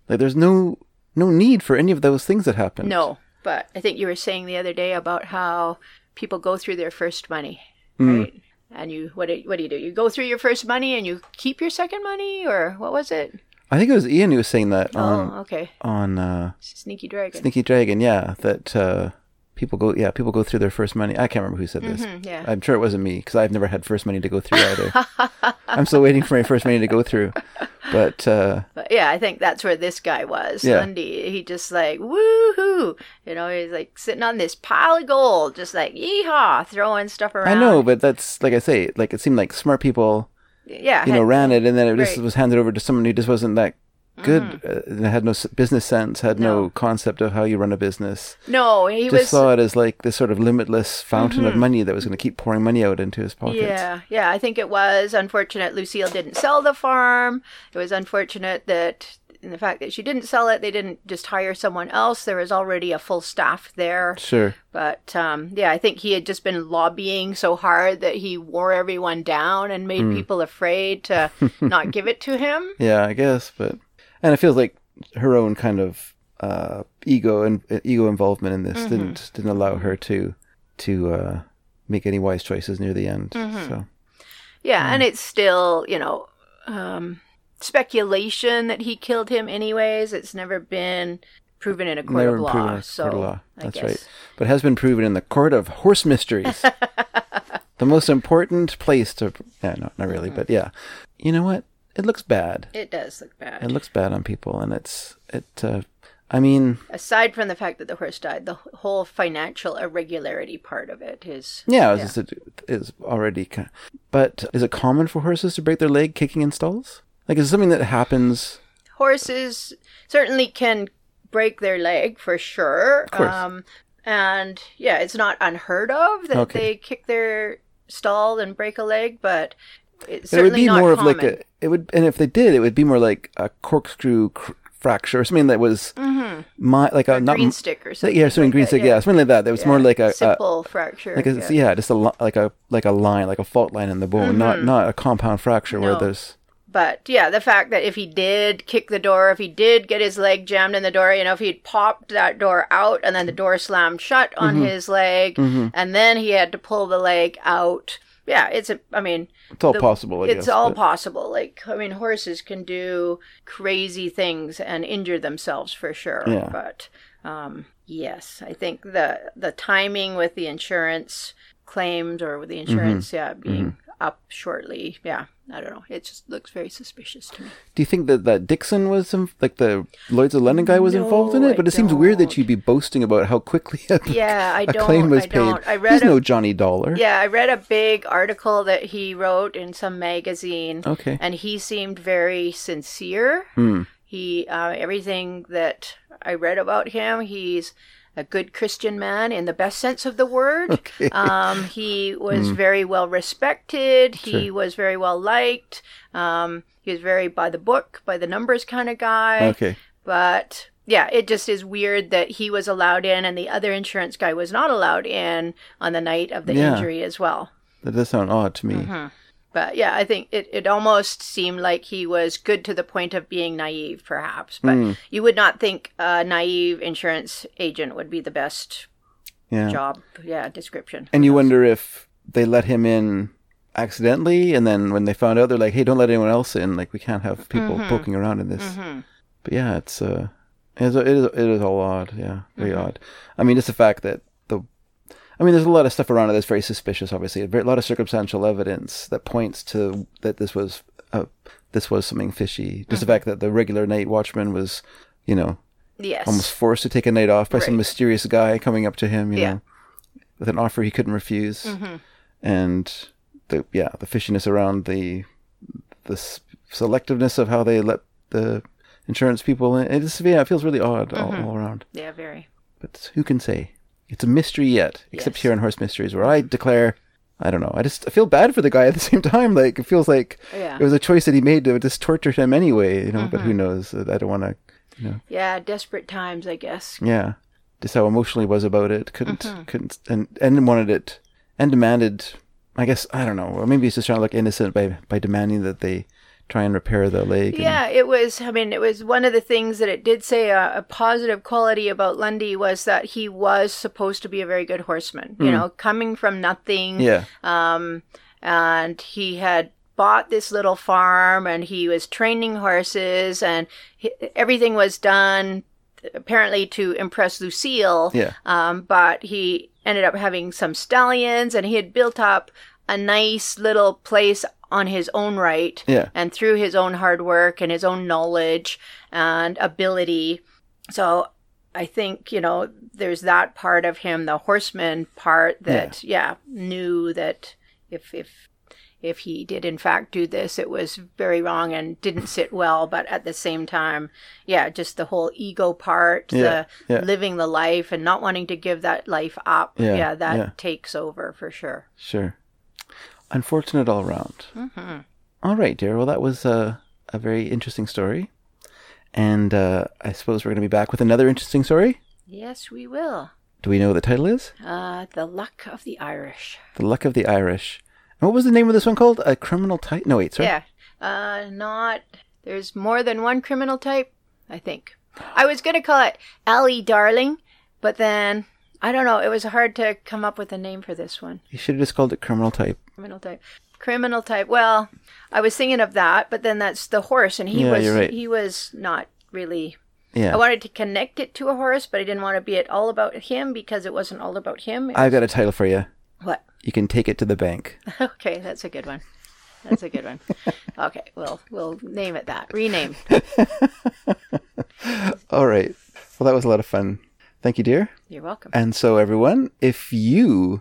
like, there's no need for any of those things that happened. No, but I think you were saying the other day about how people go through their first money, right? And you, what do you do? You go through your first money and you keep your second money, or what was it? I think it was Ian who was saying that on Sneaky Dragon, yeah, that people go through their first money. I can't remember who said this. Mm-hmm, yeah. I'm sure it wasn't me because I've never had first money to go through either. I'm still waiting for my first money to go through. But yeah, I think that's where this guy was. Yeah. Lundy, he just like, woo-hoo. You know, he's like sitting on this pile of gold, just like, yeehaw, throwing stuff around. I know, but that's, like I say, like it seemed like smart people, ran it. And then it just was handed over to someone who just wasn't that good. Mm-hmm. Had no business sense, had no concept of how you run a business. No, he just saw it as like this sort of limitless fountain of money that was going to keep pouring money out into his pockets. Yeah, I think it was unfortunate Lucille didn't sell the farm. It was unfortunate that in the fact that she didn't sell it, they didn't just hire someone else. There was already a full staff there. Sure. But I think he had just been lobbying so hard that he wore everyone down and made people afraid to not give it to him. Yeah, I guess, but... And it feels like her own kind of ego and ego involvement in this didn't allow her to make any wise choices near the end. Mm-hmm. So, and it's still speculation that he killed him. Anyways, it's never been proven in a court of law. That's right, but it has been proven in the court of horse mysteries, the most important place to. Yeah, no, not really, but yeah, you know what? It looks bad. It does look bad. It looks bad on people, and aside from the fact that the horse died, the whole financial irregularity part of it is... Is already... But is it common for horses to break their leg kicking in stalls? Like, is it something that happens... Horses certainly can break their leg, for sure. Of course. And, yeah, it's not unheard of that they kick their stall and break a leg, but... It would be more common. If they did, it would be more like a corkscrew fracture or something that was green stick or something. Yeah, something like green stick. Yeah, something like that. That was more like a simple fracture. Like just a line, like a fault line in the bone, not a compound fracture where there's. But yeah, the fact that if he did kick the door, if he did get his leg jammed in the door, if he'd popped that door out and then the door slammed shut on his leg, and then he had to pull the leg out. Yeah, it's all possible. Like, I mean, horses can do crazy things and injure themselves for sure. Yeah. But, yes, I think the timing with the insurance claims or with the insurance being up shortly. Yeah, I don't know. It just looks very suspicious to me. Do you think that Dixon was, like the Lloyds of London guy was involved in it? But it seems weird that you'd be boasting about how quickly a claim was paid. There's no Johnny Dollar. Yeah, I read a big article that he wrote in some magazine. Okay. And he seemed very sincere. Mm. He, everything that I read about him, he's a good Christian man in the best sense of the word. Okay. He was very well respected. Sure. He was very well liked. He was very by the book, by the numbers kind of guy. Okay. But yeah, it just is weird that he was allowed in and the other insurance guy was not allowed in on the night of the injury as well. That does sound odd to me. Mm-hmm. But yeah, I think it almost seemed like he was good to the point of being naive, perhaps. But you would not think a naive insurance agent would be the best job description. And you wonder if they let him in accidentally, and then when they found out, they're like, hey, don't let anyone else in. Like, we can't have people poking around in this. Mm-hmm. But yeah, it is all odd. Yeah, very odd. I mean, just the fact that there's a lot of stuff around it that's very suspicious. Obviously, a lot of circumstantial evidence that points to that this was something fishy. Just the fact that the regular night watchman was, almost forced to take a night off by some mysterious guy coming up to him, you know, with an offer he couldn't refuse, and the fishiness around the selectiveness of how they let the insurance people in. It just it feels really odd all around. Yeah, very. But who can say? It's a mystery yet, except here in Horse Mysteries, where I declare, I don't know, I feel bad for the guy at the same time. Like, it feels like it was a choice that he made to just torture him anyway, but who knows? I don't want to, Yeah, desperate times, I guess. Yeah. Just how emotional he was about it. Couldn't, and wanted it, and demanded, I guess, I don't know, or maybe he's just trying to look innocent by demanding that they try and repair the leg. Yeah, it was one of the things that it did say a positive quality about Lundy was that he was supposed to be a very good horseman, coming from nothing. Yeah. And he had bought this little farm and he was training horses and everything was done apparently to impress Lucille. Yeah. But he ended up having some stallions and he had built up a nice little place on his own right, and through his own hard work and his own knowledge and ability. So I think, there's that part of him, the horseman part that, knew that if he did in fact do this, it was very wrong and didn't sit well. But at the same time, just the whole ego part, the living the life and not wanting to give that life up, takes over for sure. Sure. Unfortunate all around. Mm-hmm. All right, dear. Well, that was a very interesting story. And I suppose we're going to be back with another interesting story? Yes, we will. Do we know what the title is? The Luck of the Irish. The Luck of the Irish. And what was the name of this one called? A Criminal Type? No, wait, sorry. Yeah. There's more than one criminal type, I think. I was going to call it Allie Darling, but then, I don't know. It was hard to come up with a name for this one. You should have just called it Criminal Type. Criminal type. Well, I was thinking of that, but then that's the horse, and he was not really. Yeah. I wanted to connect it to a horse, but I didn't want to be it all about him because it wasn't all about him. I've got a title for you. What? You can take it to the bank. Okay, that's a good one. Okay, we'll name it that. Rename. All right. Well, that was a lot of fun. Thank you, dear. You're welcome. And so, everyone, if you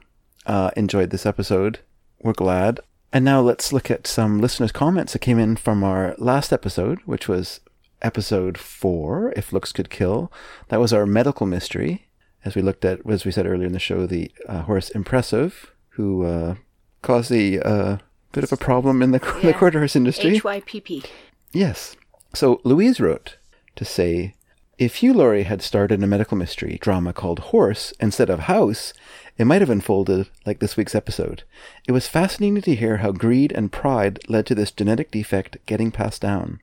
enjoyed this episode, we're glad. And now let's look at some listeners' comments that came in from our last episode, which was episode 4, If Looks Could Kill. That was our medical mystery, as we looked at, as we said earlier in the show, the horse Impressive, who caused a bit of a problem in the quarter horse industry. HYPP. Yes. So Louise wrote to say, if you, Laurie, had started a medical mystery drama called Horse instead of House, it might have unfolded like this week's episode. It was fascinating to hear how greed and pride led to this genetic defect getting passed down.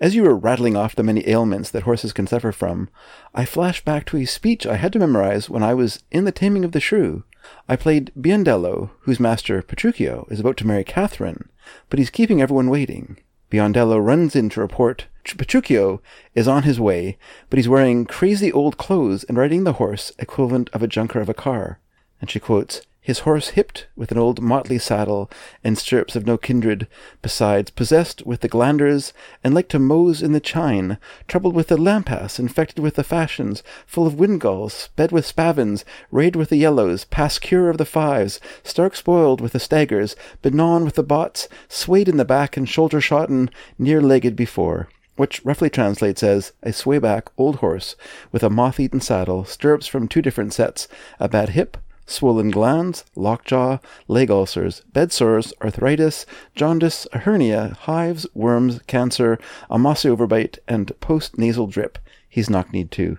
As you were rattling off the many ailments that horses can suffer from, I flashed back to a speech I had to memorize when I was in The Taming of the Shrew. I played Biondello, whose master, Petruchio, is about to marry Catherine, but he's keeping everyone waiting. Biondello runs in to report Petruchio is on his way, but he's wearing crazy old clothes and riding the horse equivalent of a junker of a car. And she quotes, his horse hipped with an old motley saddle and stirrups of no kindred, besides possessed with the glanders, and like to mose in the chine, troubled with the lampas, infected with the fashions, full of windgalls, sped with spavins, rayed with the yellows, past cure of the fives, stark spoiled with the staggers, benon with the bots, swayed in the back and shoulder shotten, near-legged before, which roughly translates as a swayback old horse with a moth-eaten saddle, stirrups from two different sets, a bad hip, swollen glands, lockjaw, leg ulcers, bed sores, arthritis, jaundice, a hernia, hives, worms, cancer, a mossy overbite, and post-nasal drip. He's knock-kneed too.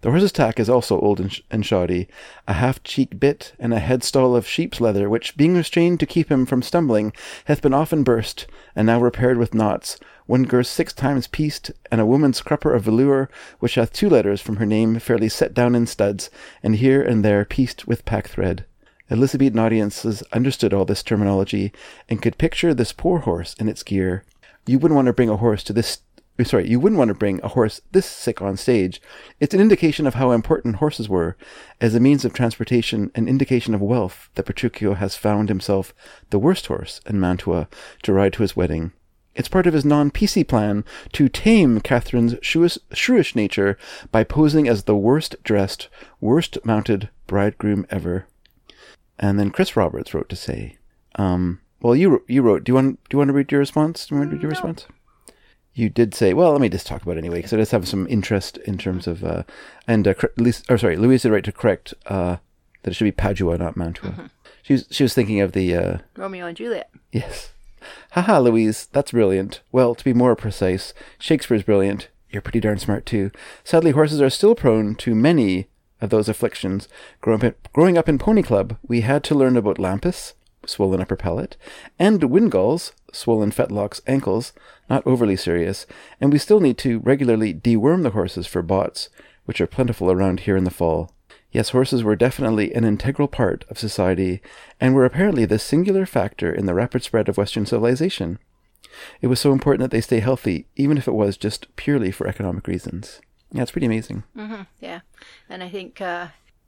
The horse's tack is also old and shoddy, a half-cheek bit and a headstall of sheep's leather, which, being restrained to keep him from stumbling, hath been often burst, and now repaired with knots, one girth 6 times pieced, and a woman's crupper of velour, which hath 2 letters from her name fairly set down in studs, and here and there pieced with pack-thread. Elizabethan audiences understood all this terminology, and could picture this poor horse in its gear. You wouldn't want to bring a horse this sick on stage. It's an indication of how important horses were, as a means of transportation, an indication of wealth, that Petruchio has found himself the worst horse in Mantua to ride to his wedding. It's part of his non-PC plan to tame Catherine's shrewish nature by posing as the worst-dressed, worst-mounted bridegroom ever. And then Chris Roberts wrote to say, well, you wrote, do you want to read your response? Do you want to read your response? You did say, well, let me just talk about it anyway, because I just have some interest in terms of, Louise did right to correct that it should be Padua, not Mantua. Mm-hmm. She was thinking of the... Romeo and Juliet. Yes. Haha, Louise, that's brilliant. Well, to be more precise, Shakespeare's brilliant. You're pretty darn smart, too. Sadly, horses are still prone to many of those afflictions. Growing up in Pony Club, we had to learn about lampus, swollen upper palate, and windgalls, swollen fetlocks, ankles, not overly serious, and we still need to regularly deworm the horses for bots, which are plentiful around here in the fall. Yes, horses were definitely an integral part of society, and were apparently the singular factor in the rapid spread of Western civilization. It was so important that they stay healthy, even if it was just purely for economic reasons. Yeah, it's pretty amazing. Mm-hmm, yeah, and I think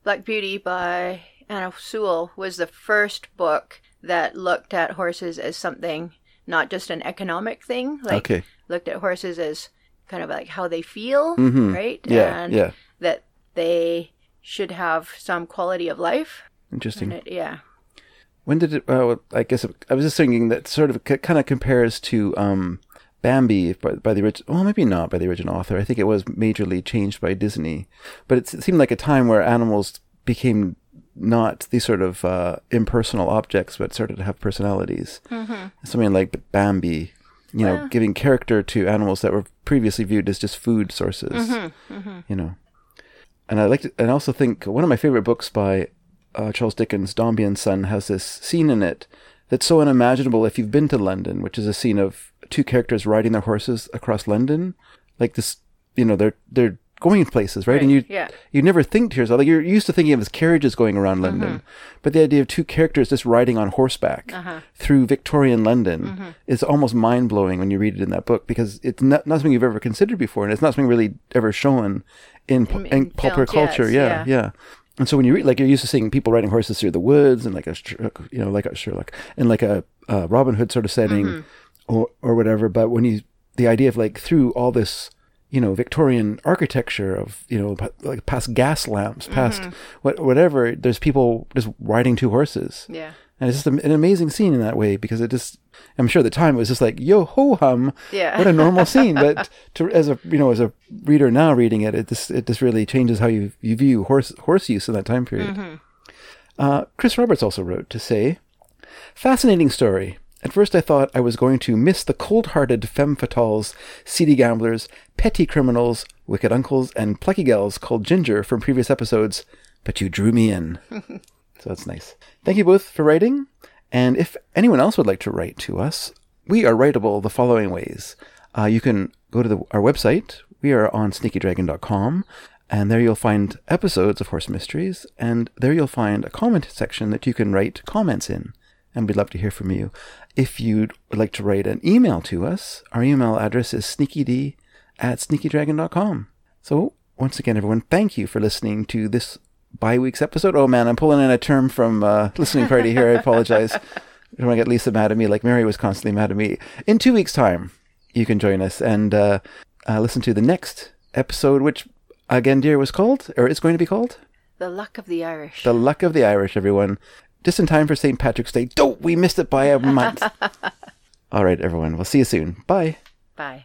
Black Beauty by Anna Sewell was the first book that looked at horses as something, not just an economic thing, looked at horses as kind of like how they feel, mm-hmm. right? Yeah, and that they should have some quality of life. Interesting. When did it, I guess I was just thinking that sort of kind of compares to Bambi by the original, well, maybe not by the original author. I think it was majorly changed by Disney. But it seemed like a time where animals became not these sort of impersonal objects, but started to have personalities. Mm-hmm. Something like Bambi, you know, giving character to animals that were previously viewed as just food sources, mm-hmm. Mm-hmm. you know. And I also think one of my favorite books by Charles Dickens, Dombey and Son, has this scene in it that's so unimaginable if you've been to London, which is a scene of 2 characters riding their horses across London. Like this, you know, they're going places, right? And you never think to yourself, like you're used to thinking of as carriages going around London, mm-hmm. but the idea of 2 characters just riding on horseback uh-huh. through Victorian London mm-hmm. is almost mind-blowing when you read it in that book, because it's not something you've ever considered before, and it's not something really ever shown in popular culture. Yes, yeah. And so when you read, like, you're used to seeing people riding horses through the woods and like a Sherlock and like a Robin Hood sort of setting mm-hmm. or whatever, but when the idea of like through all this, you know, Victorian architecture of, you know, like past gas lamps, past mm-hmm. whatever, there's people just riding 2 horses. Yeah. And it's just an amazing scene in that way, because it just, I'm sure at the time it was just like, yo ho hum, yeah. what a normal scene. But as a reader now reading it, it just really changes how you view horse use in that time period. Mm-hmm. Chris Roberts also wrote to say, fascinating story. At first I thought I was going to miss the cold-hearted femme fatales, seedy gamblers, petty criminals, wicked uncles, and plucky gals called Ginger from previous episodes, but you drew me in. So that's nice. Thank you both for writing, and if anyone else would like to write to us, we are writable the following ways. You can go to our website. We are on sneakydragon.com. And there you'll find episodes of Horse Mysteries, and there you'll find a comment section that you can write comments in. And we'd love to hear from you. If you'd like to write an email to us, our email address is sneakyd@sneakydragon.com. So, once again, everyone, thank you for listening to this bi-weeks episode. Oh man, I'm pulling in a term from Listening Party here. I apologize. I don't want to get Lisa mad at me like Mary was constantly mad at me. In 2 weeks' time, you can join us and listen to the next episode, which again, dear, was called, or is going to be called, The Luck of the Irish. The Luck of the Irish, everyone. Just in time for St. Patrick's Day. Oh, we missed it by a month. All right, everyone. We'll see you soon. Bye. Bye.